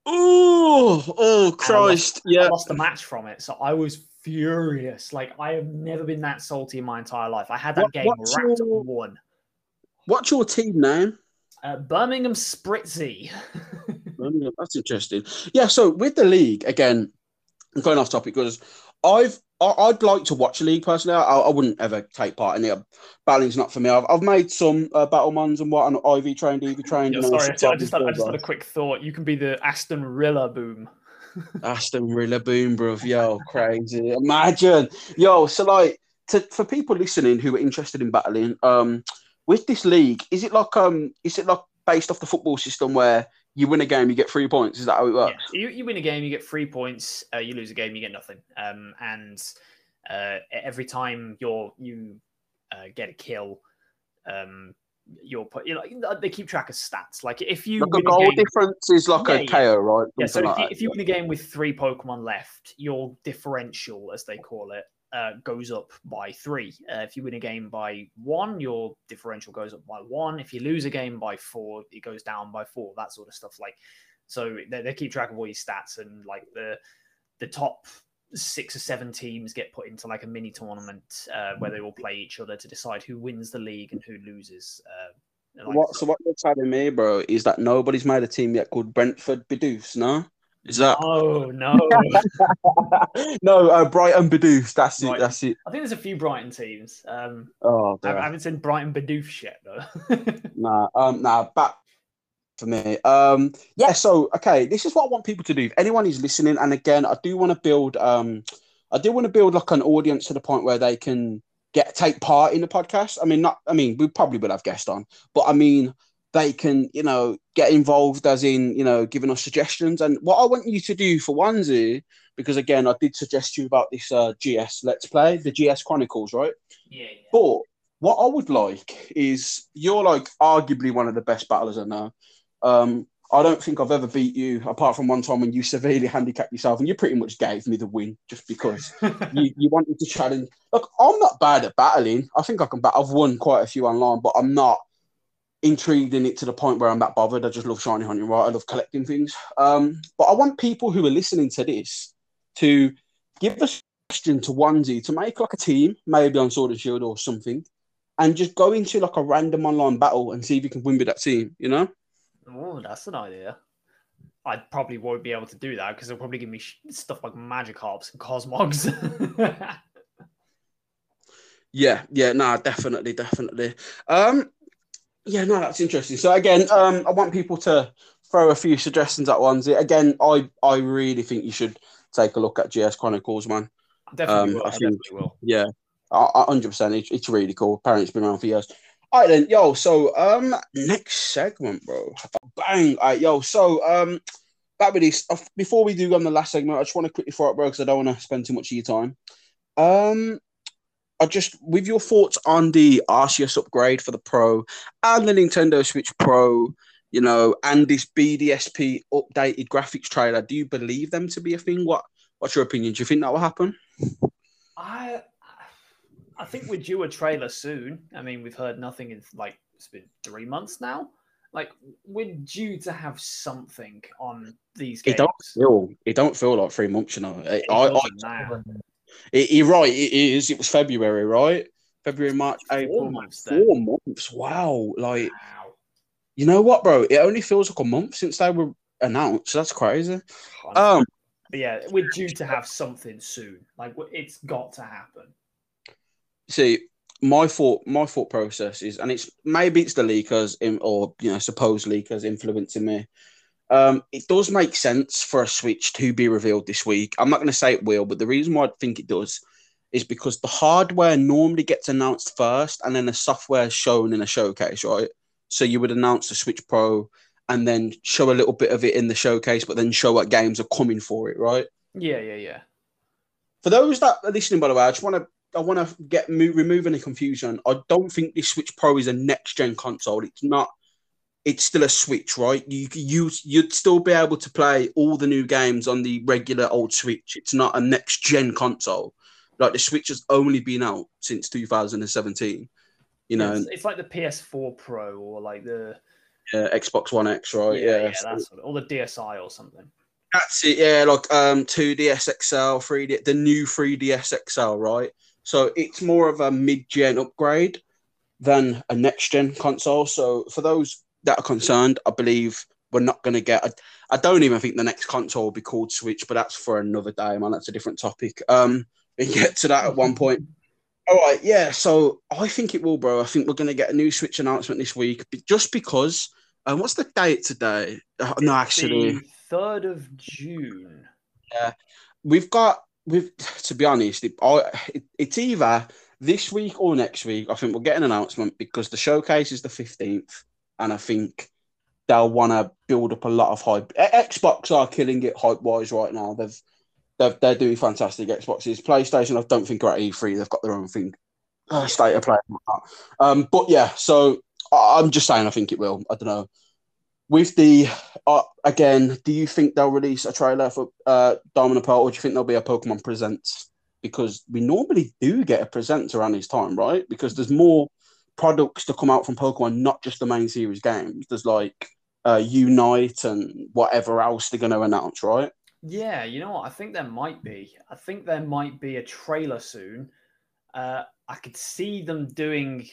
Oh, Christ. I lost the match from it, so I was furious. Like, I have never been that salty in my entire life. I had that game wrapped up and won. What's your team name? Birmingham Spritzy. That's interesting. Yeah, so with the league, again, I'm going off topic because I'd like to watch a league personally. I wouldn't ever take part in it. Battling's not for me. I've made some Battlemons and what, and IV trained, EV trained. I just had a quick thought. You can be the Aston Rilla Boom. Aston Rilla Boom, bruv. Yo, crazy. Imagine. Yo, so like, for people listening who are interested in battling, with this league, is it like based off the football system where you win a game, you get 3 points? Is that how it works? Yeah. You win a game, you get 3 points. You lose a game, you get nothing. And every time you get a kill, they keep track of stats. Like if you like a goal difference is like a KO, right? Yeah. So if you win a game with 3 Pokemon left, your differential, as they call it, goes up by 3. If you win a game by 1, your differential goes up by 1. If you lose a game by 4, it goes down by 4. That sort of stuff. Like, so they keep track of all your stats, and like the top 6 or 7 teams get put into like a mini tournament where they all play each other to decide who wins the league and who loses. So what you're telling me, bro, is that nobody's made a team yet called Brentford Bidoofs, no? Is that? Oh no, no! Brighton Bidoof. That's it. That's it. I think there's a few Brighton teams. I haven't seen Brighton Bidoof yet though. Nah. Back for me. Yeah. So okay, this is what I want people to do. If anyone is listening, and again, I do want to build. I do want to build like an audience to the point where they can take part in the podcast. I mean, we probably would have guests on, but I mean, they can, you know, get involved as in, you know, giving us suggestions. And what I want you to do for Onesie, because again, I did suggest you about this GS Let's Play, the GS Chronicles, right? Yeah. But what I would like is, you're like arguably one of the best battlers I know. I don't think I've ever beat you, apart from one time when you severely handicapped yourself, and you pretty much gave me the win just because you wanted to challenge. Look, I'm not bad at battling. I think I can battle. I've won quite a few online, but I'm not intrigued in it to the point where I'm that bothered. I just love shiny hunting, right? I love collecting things. But I want people who are listening to this to give a suggestion to Onesie to make like a team, maybe on Sword and Shield or something, and just go into like a random online battle and see if you can win with that team, you know? Oh, that's an idea. I probably won't be able to do that because they'll probably give me stuff like Magikarps and Cosmogs. Definitely. That's interesting. So again, I want people to throw a few suggestions at Onesie. Again, I really think you should take a look at GS Chronicles, man. I definitely will. Yeah, 100%. It's really cool. Apparently, it's been around for years. All right, then, yo, so next segment, bro. Bang. All right, yo, so back with this. Before we do on the last segment, I just want to quickly throw up, bro, because I don't want to spend too much of your time. I just, with your thoughts on the Arceus upgrade for the Pro and the Nintendo Switch Pro, you know, and this BDSP updated graphics trailer, do you believe them to be a thing? What's your opinion? Do you think that will happen? I think we're due a trailer soon. I mean, we've heard nothing in, like, it's been 3 months now. Like, we're due to have something on these games. It don't feel like 3 months, you know. You're right, it is. It was February, right? February, March, April. 4 months. Wow. Like, wow. You know what, bro? It only feels like a month since they were announced. That's crazy. But yeah, we're due to have something soon. Like, it's got to happen. See, my thought process is, and it's maybe it's the leakers supposed leakers influencing me. It does make sense for a Switch to be revealed this week. I'm not going to say it will, but the reason why I think it does is because the hardware normally gets announced first, and then the software is shown in a showcase, right? So you would announce the Switch Pro and then show a little bit of it in the showcase, but then show what games are coming for it, right? Yeah. For those that are listening, by the way, I want to remove any confusion. I don't think this Switch Pro is a next-gen console. It's not. It's still a Switch, right? You'd still be able to play all the new games on the regular old Switch. It's not a next-gen console. Like, the Switch has only been out since 2017. You know, it's like the PS4 Pro or like the Xbox One X, right? Yeah, that's what, or the DSi or something. That's it. Yeah, like 2DS XL, 3D, the new 3DS XL, right? So it's more of a mid-gen upgrade than a next-gen console. So for those that are concerned, I believe we're not going to get... I don't even think the next console will be called Switch, but that's for another day, man. That's a different topic. We can get to that at one point. All right, yeah. So I think it will, bro. I think we're going to get a new Switch announcement this week just because... what's the date today? Actually... 3rd of June. Yeah. To be honest, it's either this week or next week. I think we'll get an announcement because the showcase is the 15th, and I think they'll want to build up a lot of hype. Xbox are killing it hype-wise right now. They're doing fantastic. Xboxes, PlayStation, I don't think are at E3. They've got their own thing, state of play. But yeah, so I'm just saying, I think it will. I don't know. With the, again, do you think they'll release a trailer for Diamond and Pearl, or do you think there'll be a Pokemon Presents? Because we normally do get a Presents around this time, right? Because there's more products to come out from Pokemon, not just the main series games. There's like Unite and whatever else they're going to announce, right? Yeah, you know what? I think there might be. I think there might be a trailer soon. I could see them doing...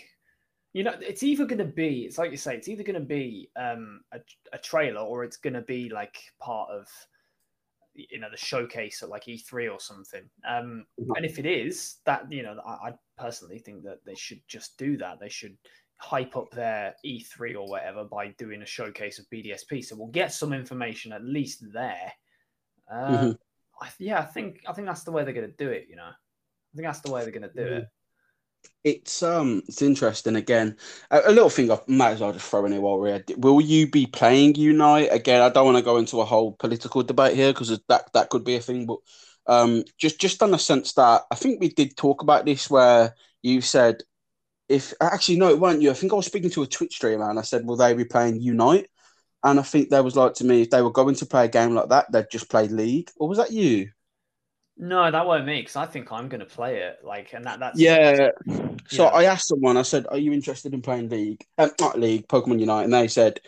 You know, it's like you say, it's either going to be a trailer, or it's going to be like part of, you know, the showcase at like E3 or something. And if it is that, you know, I personally think that they should just do that. They should hype up their E3 or whatever by doing a showcase of BDSP. So we'll get some information at least there. I think that's the way they're going to do it. You know, I think that's the way they're going to do it. It's interesting again. A little thing I might as well just throw in here while we're here. Will you be playing Unite again? I don't want to go into a whole political debate here because that could be a thing, but just on the sense that I think we did talk about this where you said it weren't you. I think I was speaking to a Twitch streamer and I said, will they be playing Unite? And I think there was like to me, if they were going to play a game like that, they'd just play League. Or was that you? No, that won't me because I think I'm going to play it. Yeah. So I asked someone, I said, are you interested in playing League? Not League, Pokemon Unite. And they said,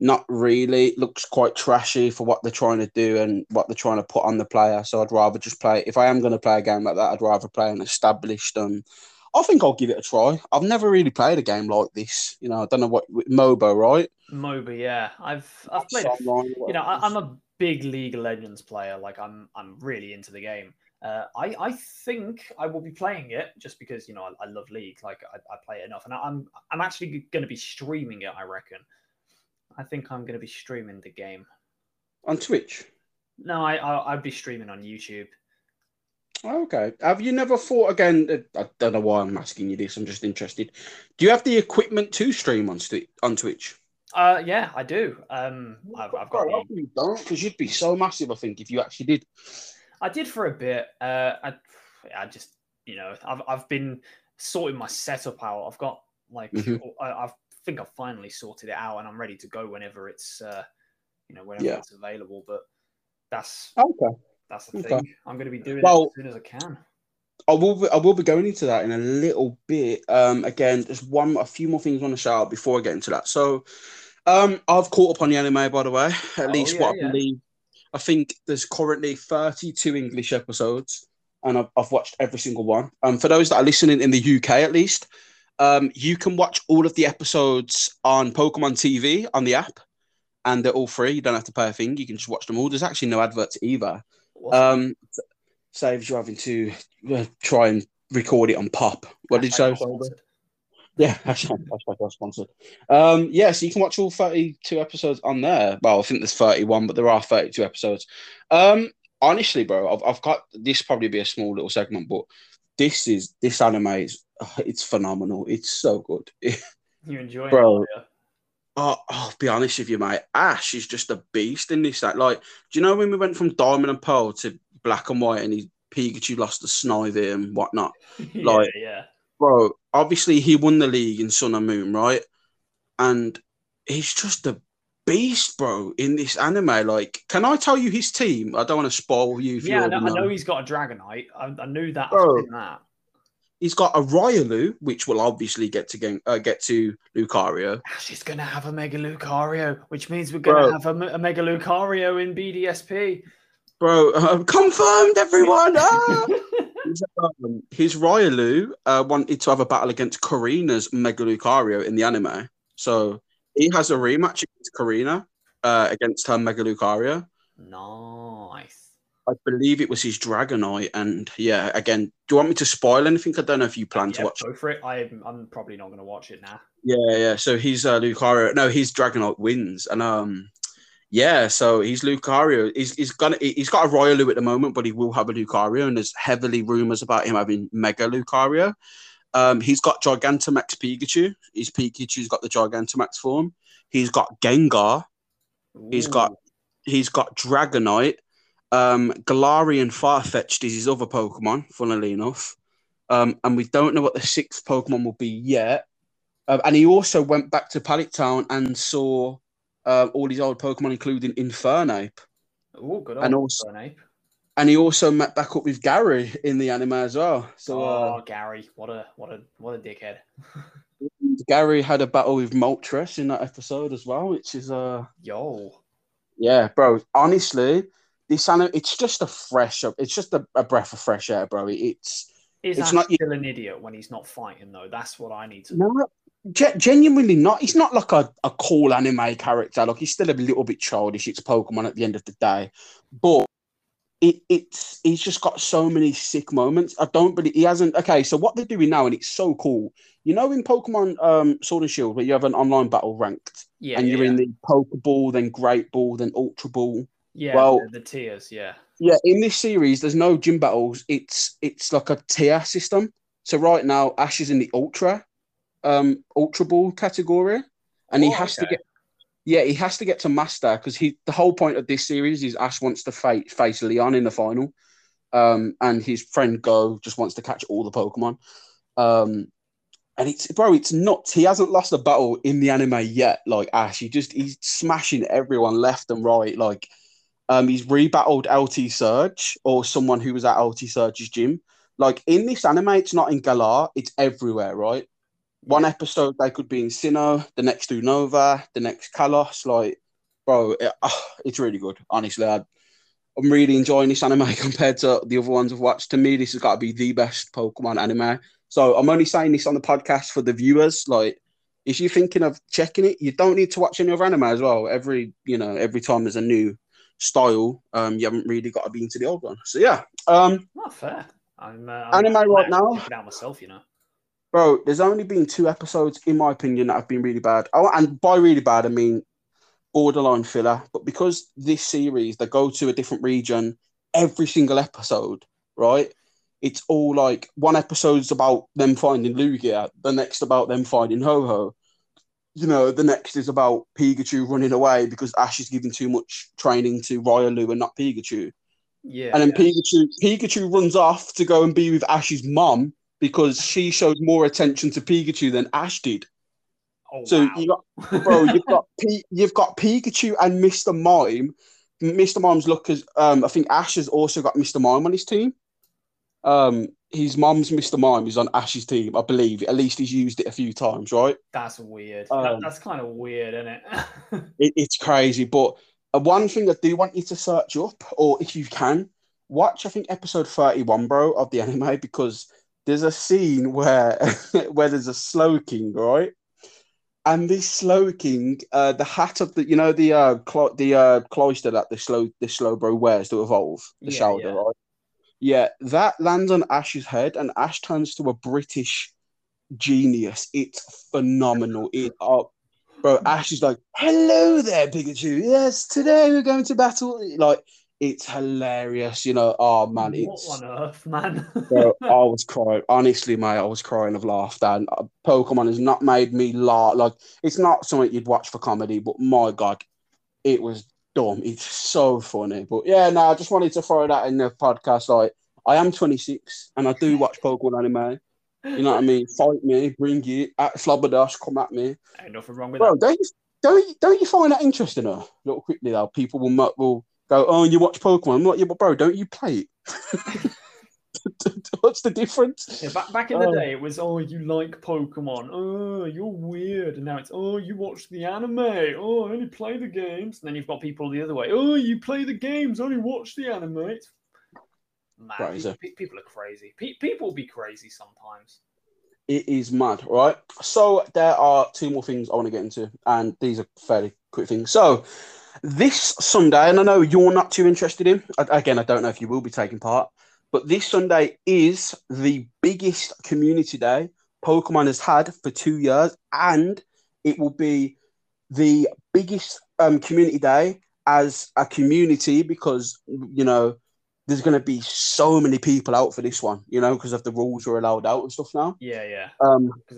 not really. It looks quite trashy for what they're trying to do and what they're trying to put on the player. So I'd rather just play. If I am going to play a game like that, I'd rather play an established. I think I'll give it a try. I've never really played a game like this. You know, I don't know what MOBA, right? MOBA, yeah. I've played. I'm a big League of Legends player. Like I'm really into the game. I think I will be playing it just because I love League. Like I play it enough, and I'm actually going to be streaming it. I reckon. I think I'm going to be streaming the game on Twitch. No, I'd be streaming on YouTube. Okay. Have you never thought again? I don't know why I'm asking you this. I'm just interested. Do you have the equipment to stream on Twitch? Yeah, I do. I've got. I hope you don't, because you'd be so massive. I think if you actually did. I did for a bit. I just I've been sorting my setup out. I've got I think I've finally sorted it out, and I'm ready to go whenever it's it's available. But that's the thing. I'm going to be doing it as soon as I can. I will be going into that in a little bit. Again, just a few more things I want to shout out before I get into that. So, I've caught up on the anime, by the way. At least what I believe. I think there's currently 32 English episodes, and I've watched every single one. For those that are listening in the UK, at least, you can watch all of the episodes on Pokemon TV on the app, and they're all free. You don't have to pay a thing. You can just watch them all. There's actually no adverts either. Saves you having to try and record it on pop. What did you say? Yeah, hashtag sponsored. So you can watch all 32 episodes on there. Well, I think there's 31, but there are 32 episodes. Honestly, bro, I've got this probably be a small little segment, but this anime is phenomenal. It's so good. You enjoy it, bro? Yeah. I'll be honest with you, mate. Ash is just a beast in this. Do you know when we went from Diamond and Pearl to Black and White, and Pikachu lost to Snivy and whatnot? Bro, obviously he won the league in Sun and Moon, right? And he's just a beast, bro, in this anime. Can I tell you his team? I don't want to spoil you. I know he's got a Dragonite. I knew that. Bro, he's got a Raichu, which will obviously get to Lucario. She's going to have a Mega Lucario, which means we're going to have a Mega Lucario in BDSP. Bro, confirmed, everyone! His Raichu wanted to have a battle against Karina's Mega Lucario in the anime. So he has a rematch against Karina against her Mega Lucario. Nice. I believe it was his Dragonite. And yeah, again, do you want me to spoil anything? I don't know if you plan to watch it. Go for it. I'm probably not going to watch it now. Yeah. So his Lucario... No, his Dragonite wins. And... Yeah, so he's Lucario. He's got a Raichu at the moment, but he will have a Lucario, and there's heavily rumours about him having Mega Lucario. He's got Gigantamax Pikachu. His Pikachu's got the Gigantamax form. He's got Gengar. Ooh. He's got Dragonite. Galarian Farfetch'd is his other Pokemon, funnily enough. And we don't know what the sixth Pokemon will be yet. And he also went back to Pallet Town and saw... all his old Pokemon, including Infernape. Oh, good old Infernape. And he also met back up with Gary in the anime as well. So, Gary, what a dickhead! Gary had a battle with Moltres in that episode as well, which is yeah, bro. Honestly, this anime, it's just a breath of fresh air, bro. It's not still an idiot when he's not fighting though. That's what I need to know. Genuinely not. He's not like a cool anime character. Like, he's still a little bit childish. It's Pokemon at the end of the day. But he's just got so many sick moments. I don't believe he hasn't... Okay, so what they're doing now, and it's so cool. You know in Pokemon Sword and Shield, where you have an online battle ranked? Yeah. And you're in the Pokeball, then Great Ball, then Ultra Ball. Yeah, well, the tiers, yeah. Yeah, in this series, there's no gym battles. It's like a tier system. So right now, Ash is in the Ultra Ball category, and he has to get to Master because the whole point of this series is Ash wants to face Leon in the final, and his friend Go just wants to catch all the Pokemon. And it's nuts. He hasn't lost a battle in the anime yet. Like Ash, he's smashing everyone left and right. Like, he's rebattled LT Surge or someone who was at LT Surge's gym. Like in this anime, it's not in Galar, it's everywhere, right? One episode they could be in Sinnoh, the next Unova, the next Kalos. Like, bro, it's really good. Honestly, I'm really enjoying this anime compared to the other ones I've watched. To me, this has got to be the best Pokemon anime. So I'm only saying this on the podcast for the viewers. Like, if you're thinking of checking it, you don't need to watch any other anime as well. Every time there's a new style, you haven't really got to be into the old one. So yeah, not fair. I'm anime right now. Check it out myself, you know. Bro, there's only been 2 episodes, in my opinion, that have been really bad. Oh, and by really bad, I mean borderline filler. But because this series, they go to a different region every single episode, right? It's all like one episode's about them finding Lugia, the next about them finding Ho-Ho. You know, the next is about Pikachu running away because Ash is giving too much training to Riolu and not Pikachu. Yeah, and then Pikachu runs off to go and be with Ash's mom, because she showed more attention to Pikachu than Ash did. Oh, so wow. You've got Pikachu and Mr. Mime. Mr. Mime's look as I think Ash has also got Mr. Mime on his team. His mum's Mr. Mime is on Ash's team, I believe. At least he's used it a few times, right? That's weird. That's kind of weird, isn't it? It's crazy. But one thing I do want you to search up, or if you can, watch I think episode 31, bro, of the anime, because there's a scene where there's a Slowking, right? And this Slowking, the hat of the, you know, cloister that the Slowbro wears to evolve, the shoulder, right? Yeah, that lands on Ash's head, and Ash turns to a British genius. It's phenomenal. Bro, Ash is like, "Hello there, Pikachu. Yes, today we're going to battle." Like, it's hilarious, you know. Oh man, it's what on earth, man. Bro, I was crying. Honestly, mate, I was crying of laughter. And Pokemon has not made me laugh. Like, it's not something you'd watch for comedy, but my God, it was dumb. It's so funny. But yeah, no, I just wanted to throw that in the podcast. Like, I am 26 and I do watch Pokemon anime. You know what I mean? Fight me, bring it, at Flubberdash, come at me. Ain't nothing wrong with that. Bro, don't you find that interesting? A little quickly though, people will go, "Oh, you watch Pokemon." I'm like, yeah, but bro, don't you play it? What's the difference? Yeah, back in the day, it was, "Oh, you like Pokemon. Oh, you're weird." And now it's, "Oh, you watch the anime. Oh, I only play the games." And then you've got people the other way. "Oh, you play the games, only watch the anime." It's mad. Crazy. People are crazy. People be crazy sometimes. It is mad, right? So there are 2 more things I want to get into, and these are fairly quick things. So this Sunday, and I know you're not too interested in, again, I don't know if you will be taking part, but this Sunday is the biggest community day Pokemon has had for 2 years, and it will be the biggest community day as a community because, you know, there's going to be so many people out for this one, you know, because of the rules we're allowed out and stuff now. Yeah.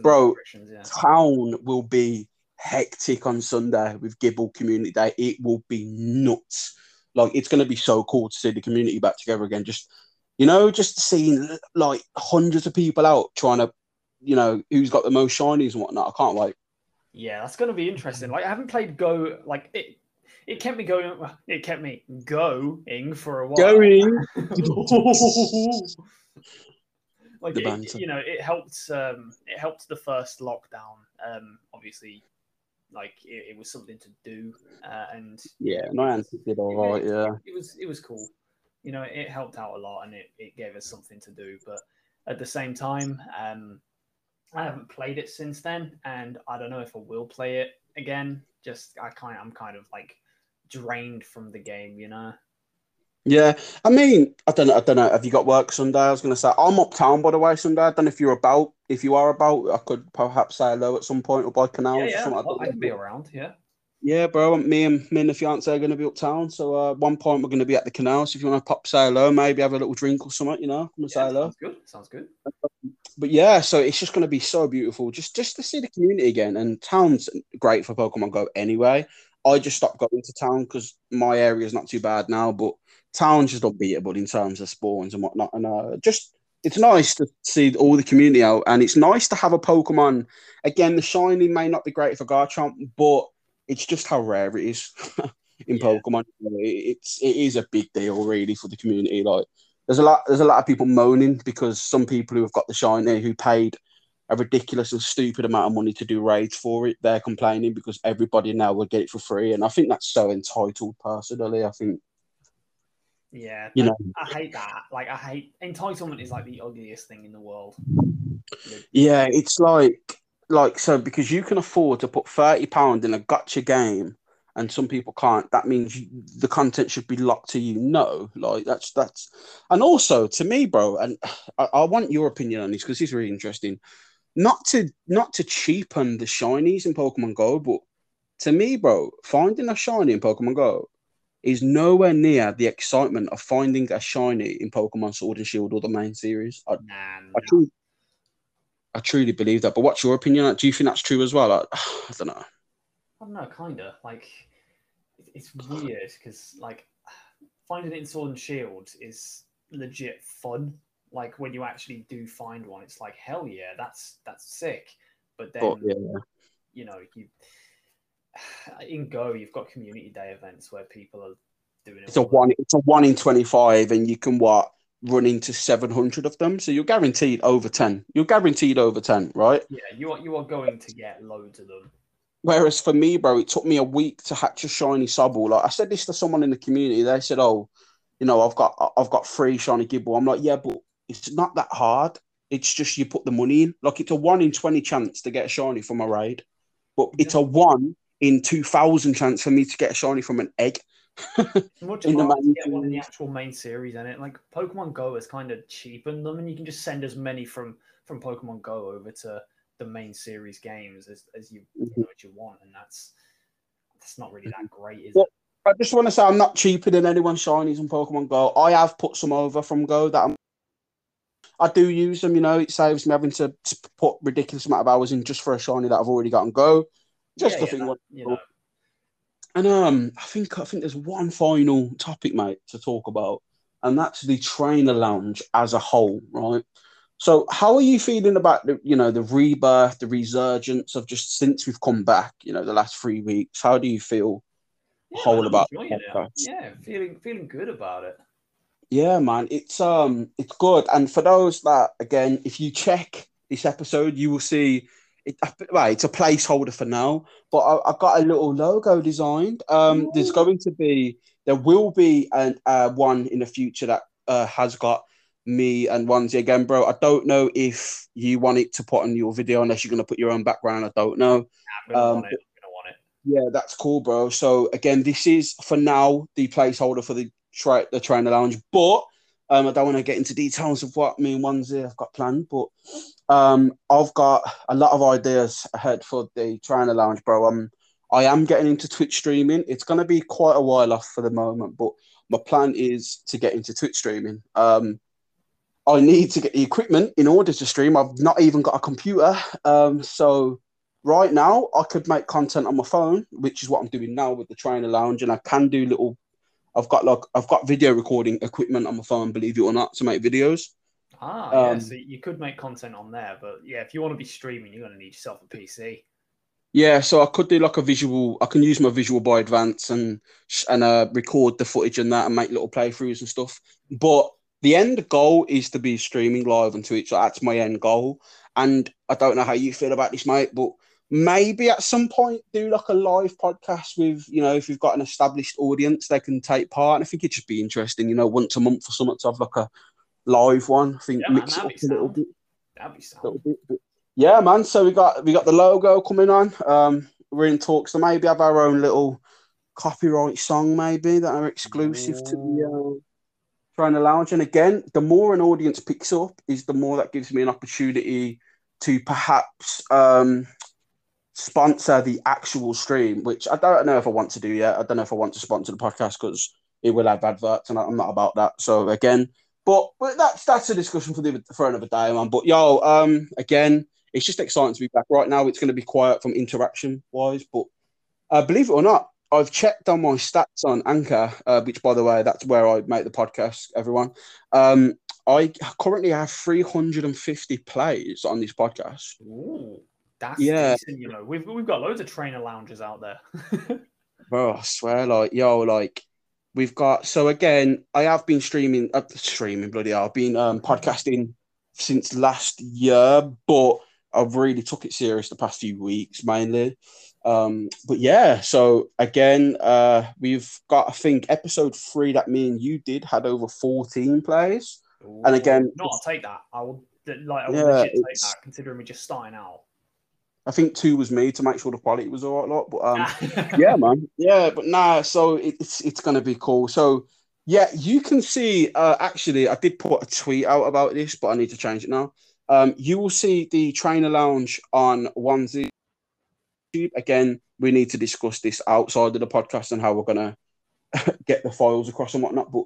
Bro, town will be hectic on Sunday with Gibble Community Day. It will be nuts. Like, it's going to be so cool to see the community back together again. Just, you know, just seeing like hundreds of people out trying to, you know, who's got the most shinies and whatnot. I can't wait. Yeah, that's going to be interesting. Like, I haven't played Go. Like, it kept me going. It kept me going for a while. Like, you know, it helped the first lockdown. Obviously, like it was something to do, and yeah, Nyan did all right. It was cool. You know, it helped out a lot, and it gave us something to do. But at the same time, I haven't played it since then, and I don't know if I will play it again. Just I'm kind of like drained from the game, you know. Yeah, I mean, I don't know. Have you got work Sunday? I was going to say, I'm uptown, by the way, Sunday. I don't know if you're about. If you are about, I could perhaps say hello at some point or by canals or something like that. I can be around, yeah. Yeah, bro, me and the fiancé are going to be uptown. So at one point, we're going to be at the canals. So if you want to pop, say hello, maybe have a little drink or something, you know, come and say hello. Sounds good. But yeah, so it's just going to be so beautiful just to see the community again. And town's great for Pokemon Go anyway. I just stopped going to town because my area is not too bad now, but town's just unbeatable in terms of spawns and whatnot. And just it's nice to see all the community out, and it's nice to have a Pokemon. Again, the shiny may not be great for Garchomp, but it's just how rare it is in Pokemon. It is a big deal, really, for the community. Like there's a lot of people moaning because some people who have got the shiny who paid a ridiculous and stupid amount of money to do raids for it, they're complaining because everybody now will get it for free, and I think that's so entitled personally. I think I hate that. Like I hate entitlement is like the ugliest thing in the world. Yeah, it's like so because you can afford to put £30 in a gacha game and some people can't, that means the content should be locked to you. No, like that's and also to me, bro, and I want your opinion on this because it's really interesting. Not to cheapen the shinies in Pokemon Go, but to me, bro, finding a shiny in Pokemon Go is nowhere near the excitement of finding a shiny in Pokemon Sword and Shield or the main series. I truly believe that. But what's your opinion? Do you think that's true as well? Like, I don't know. I don't know, kind of. Like, it's weird because, like, finding it in Sword and Shield is legit fun. Like, when you actually do find one, it's like, hell yeah, that's sick. But then, you know, in Go, you've got community day events where people are doing it. It's a 1 in 25, and you can run into 700 of them. So you're guaranteed over 10. Right? Yeah, you are going to get loads of them. Whereas for me, bro, it took me a week to hatch a shiny Sobble. Like I said this to someone in the community. They said, "Oh, you know, I've got 3 shiny Gibble." I'm like, "Yeah, but it's not that hard. It's just you put the money in. Like it's a 1 in 20 chance to get a shiny from a raid, but it's a 1 in 2,000 chance for me to get a shiny from an egg." It's much harder to get one in the actual main series, isn't it? Like Pokemon Go has kind of cheapened them, and you can just send as many from Pokemon Go over to the main series games as you want, and that's not really that great, is it? I just want to say I'm not cheaper than anyone shinies on Pokemon Go. I have put some over from Go that I do use them, you know. It saves me having to put ridiculous amount of hours in just for a shiny that I've already got on Go. And I think there's one final topic, mate, to talk about, and that's the trainer lounge as a whole, right? So how are you feeling about the rebirth, the resurgence of just since we've come back, you know, the last 3 weeks? How do you feel about it? Yeah, feeling good about it. Yeah, man, it's good. And for those that, again, if you check this episode, you will see it. Well, it's a placeholder for now, but I've got a little logo designed. There will be one in the future that has got me and Onesie again, bro. I don't know if you want it to put on your video unless you're going to put your own background. I don't know. Nah, I'm going to want it. Yeah, that's cool, bro. So, again, this is, for now, the placeholder for the trainer lounge. But I don't want to get into details of what me and Onesie have got planned. But I've got a lot of ideas ahead for the trainer lounge, bro. I am getting into Twitch streaming. It's going to be quite a while off for the moment, but my plan is to get into Twitch streaming. I need to get the equipment in order to stream. I've not even got a computer. So right now I could make content on my phone, which is what I'm doing now with the trainer lounge. And I can do I've got video recording equipment on my phone, believe it or not, to make videos. So you could make content on there, but yeah, if you want to be streaming, you're going to need yourself a PC. Yeah, so I could do like a visual. I can use my Visual by Advance and record the footage and that and make little playthroughs and stuff. But the end goal is to be streaming live on Twitch. Like, that's my end goal. And I don't know how you feel about this, mate, but maybe at some point do like a live podcast with, you know, if you've got an established audience, they can take part. And I think it'd just be interesting, you know, once a month or something to have like a live one. I think mix it up a little bit. That'd be sound. Yeah, man. So we got the logo coming on. We're in talks to maybe have our own little copyright song, maybe that are exclusive to the Trainer Lounge. And again, the more an audience picks up is the more that gives me an opportunity to perhaps sponsor the actual stream, which I don't know if I want to do yet. I don't know if I want to sponsor the podcast because it will have adverts and I'm not about that. So again, But that's a discussion for another day, man. But yo, again, it's just exciting to be back. Right now, it's going to be quiet from interaction wise, but believe it or not, I've checked on my stats on Anchor, which, by the way, that's where I make the podcast, everyone. I currently have 350 plays on this podcast. Ooh, that's decent, you know. We've got loads of trainer lounges out there. Bro, I swear, we've got... So, again, I have been podcasting since last year, but I've really took it serious the past few weeks, mainly. But yeah, so again, we've got, I think, episode 3 that me and you did had over 14 plays. Ooh, and again, I'll take that. I would legit take that, considering we're just starting out. I think 2 was me to make sure the quality was all right, but yeah, man, yeah, but nah. So it's gonna be cool. So yeah, you can see. Actually, I did put a tweet out about this, but I need to change it now. You will see the trainer lounge on Onesie. Again, we need to discuss this outside of the podcast and how we're going to get the files across and whatnot. But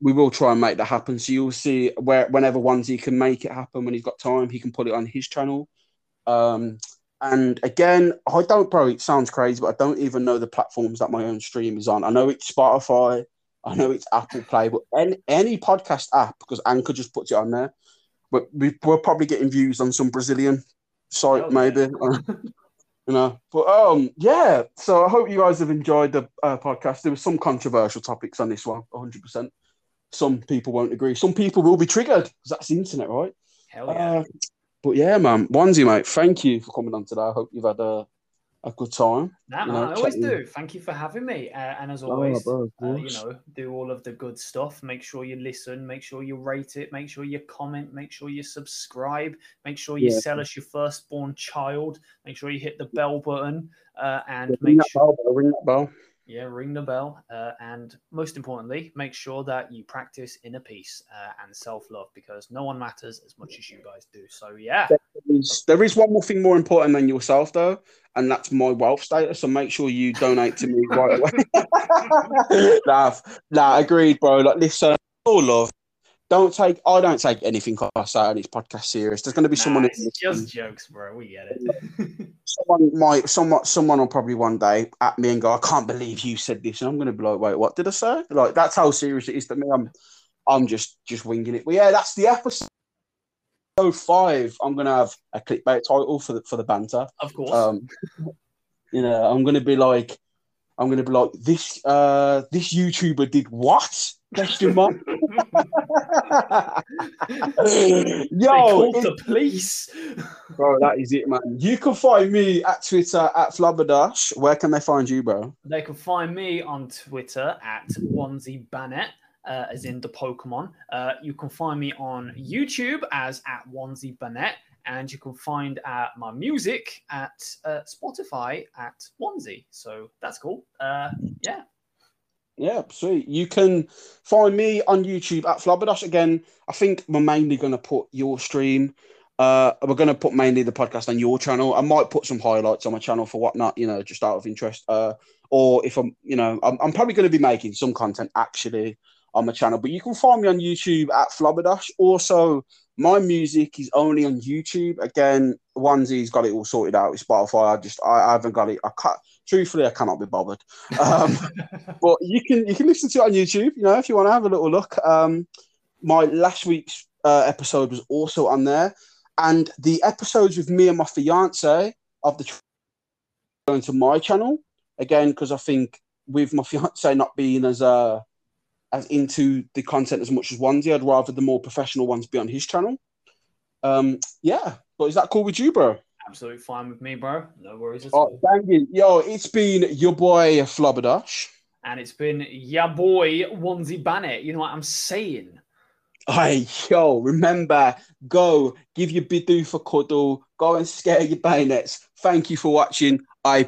we will try and make that happen. So you'll see whenever Onesie can make it happen, when he's got time, he can put it on his channel. And again, it sounds crazy, but I don't even know the platforms that my own stream is on. I know it's Spotify. I know it's Apple Play. But any podcast app, because Anchor just puts it on there. But we're probably getting views on some Brazilian site, maybe. You know, but yeah. So I hope you guys have enjoyed the podcast. There were some controversial topics on this one, 100%. Some people won't agree. Some people will be triggered because that's the internet, right? Hell yeah. But yeah, man, Onesie, mate, thank you for coming on today. I hope you've had a good time. Nah, man, I always do. Thank you for having me. And as always, do all of the good stuff. Make sure you listen. Make sure you rate it. Make sure you comment. Make sure you subscribe. Make sure you sell us your firstborn child. Make sure you hit the bell button. Ring that bell. Yeah, ring the bell. And most importantly, make sure that you practice inner peace and self-love, because no one matters as much as you guys do. So, yeah. There is one more thing more important than yourself, though, and that's my wealth status. So make sure you donate to me right away. Nah, agreed, bro. Listen, all love. I don't take anything I say on this podcast serious. There's going to be someone. It's just jokes, bro. We get it. Someone will probably one day at me and go, "I can't believe you said this," and I'm going to be like, "Wait, what did I say?" Like, that's how serious it is to me. I'm just winging it. But yeah, that's the episode. So 5. I'm going to have a clickbait title for the banter. Of course. You know, I'm going to be like this. This YouTuber did what? Question mark. Called the police. Bro, that is it, man. You can find me at Twitter at Flubberdash. Where can they find you, bro? They can find me on Twitter at Onesie Bayness, as in the Pokemon. You can find me on YouTube as at Onesie Bayness, and you can find my music at Spotify at Onesie. So that's cool. Yeah, sweet. You can find me on YouTube at Flubberdash. Again, I think we're mainly going to put your stream. We're going to put mainly the podcast on your channel. I might put some highlights on my channel for whatnot, you know, just out of interest. Or if I'm, you know, I'm probably going to be making some content actually on my channel. But you can find me on YouTube at Flubberdash. Also, my music is only on YouTube. Again, Onesie's got it all sorted out with Spotify. I haven't got it. Truthfully, I cannot be bothered. But you can listen to it on YouTube, you know, if you want to have a little look. My last week's episode was also on there. And the episodes with me and my fiancé of the going to my channel. Again, because I think with my fiancé not being as into the content as much as Onesie, I'd rather the more professional ones be on his channel. Yeah, but is that cool with you, bro? Absolutely fine with me, bro. No worries at all. Thank you. Yo, it's been your boy Flubberdash. And it's been your boy Onesie Bayness. You know what I'm saying? Hey, yo, remember, go give your bidoo for cuddle. Go and scare your bayonets. Thank you for watching.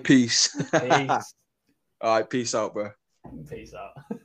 Peace. All right, peace out, bro. Peace out.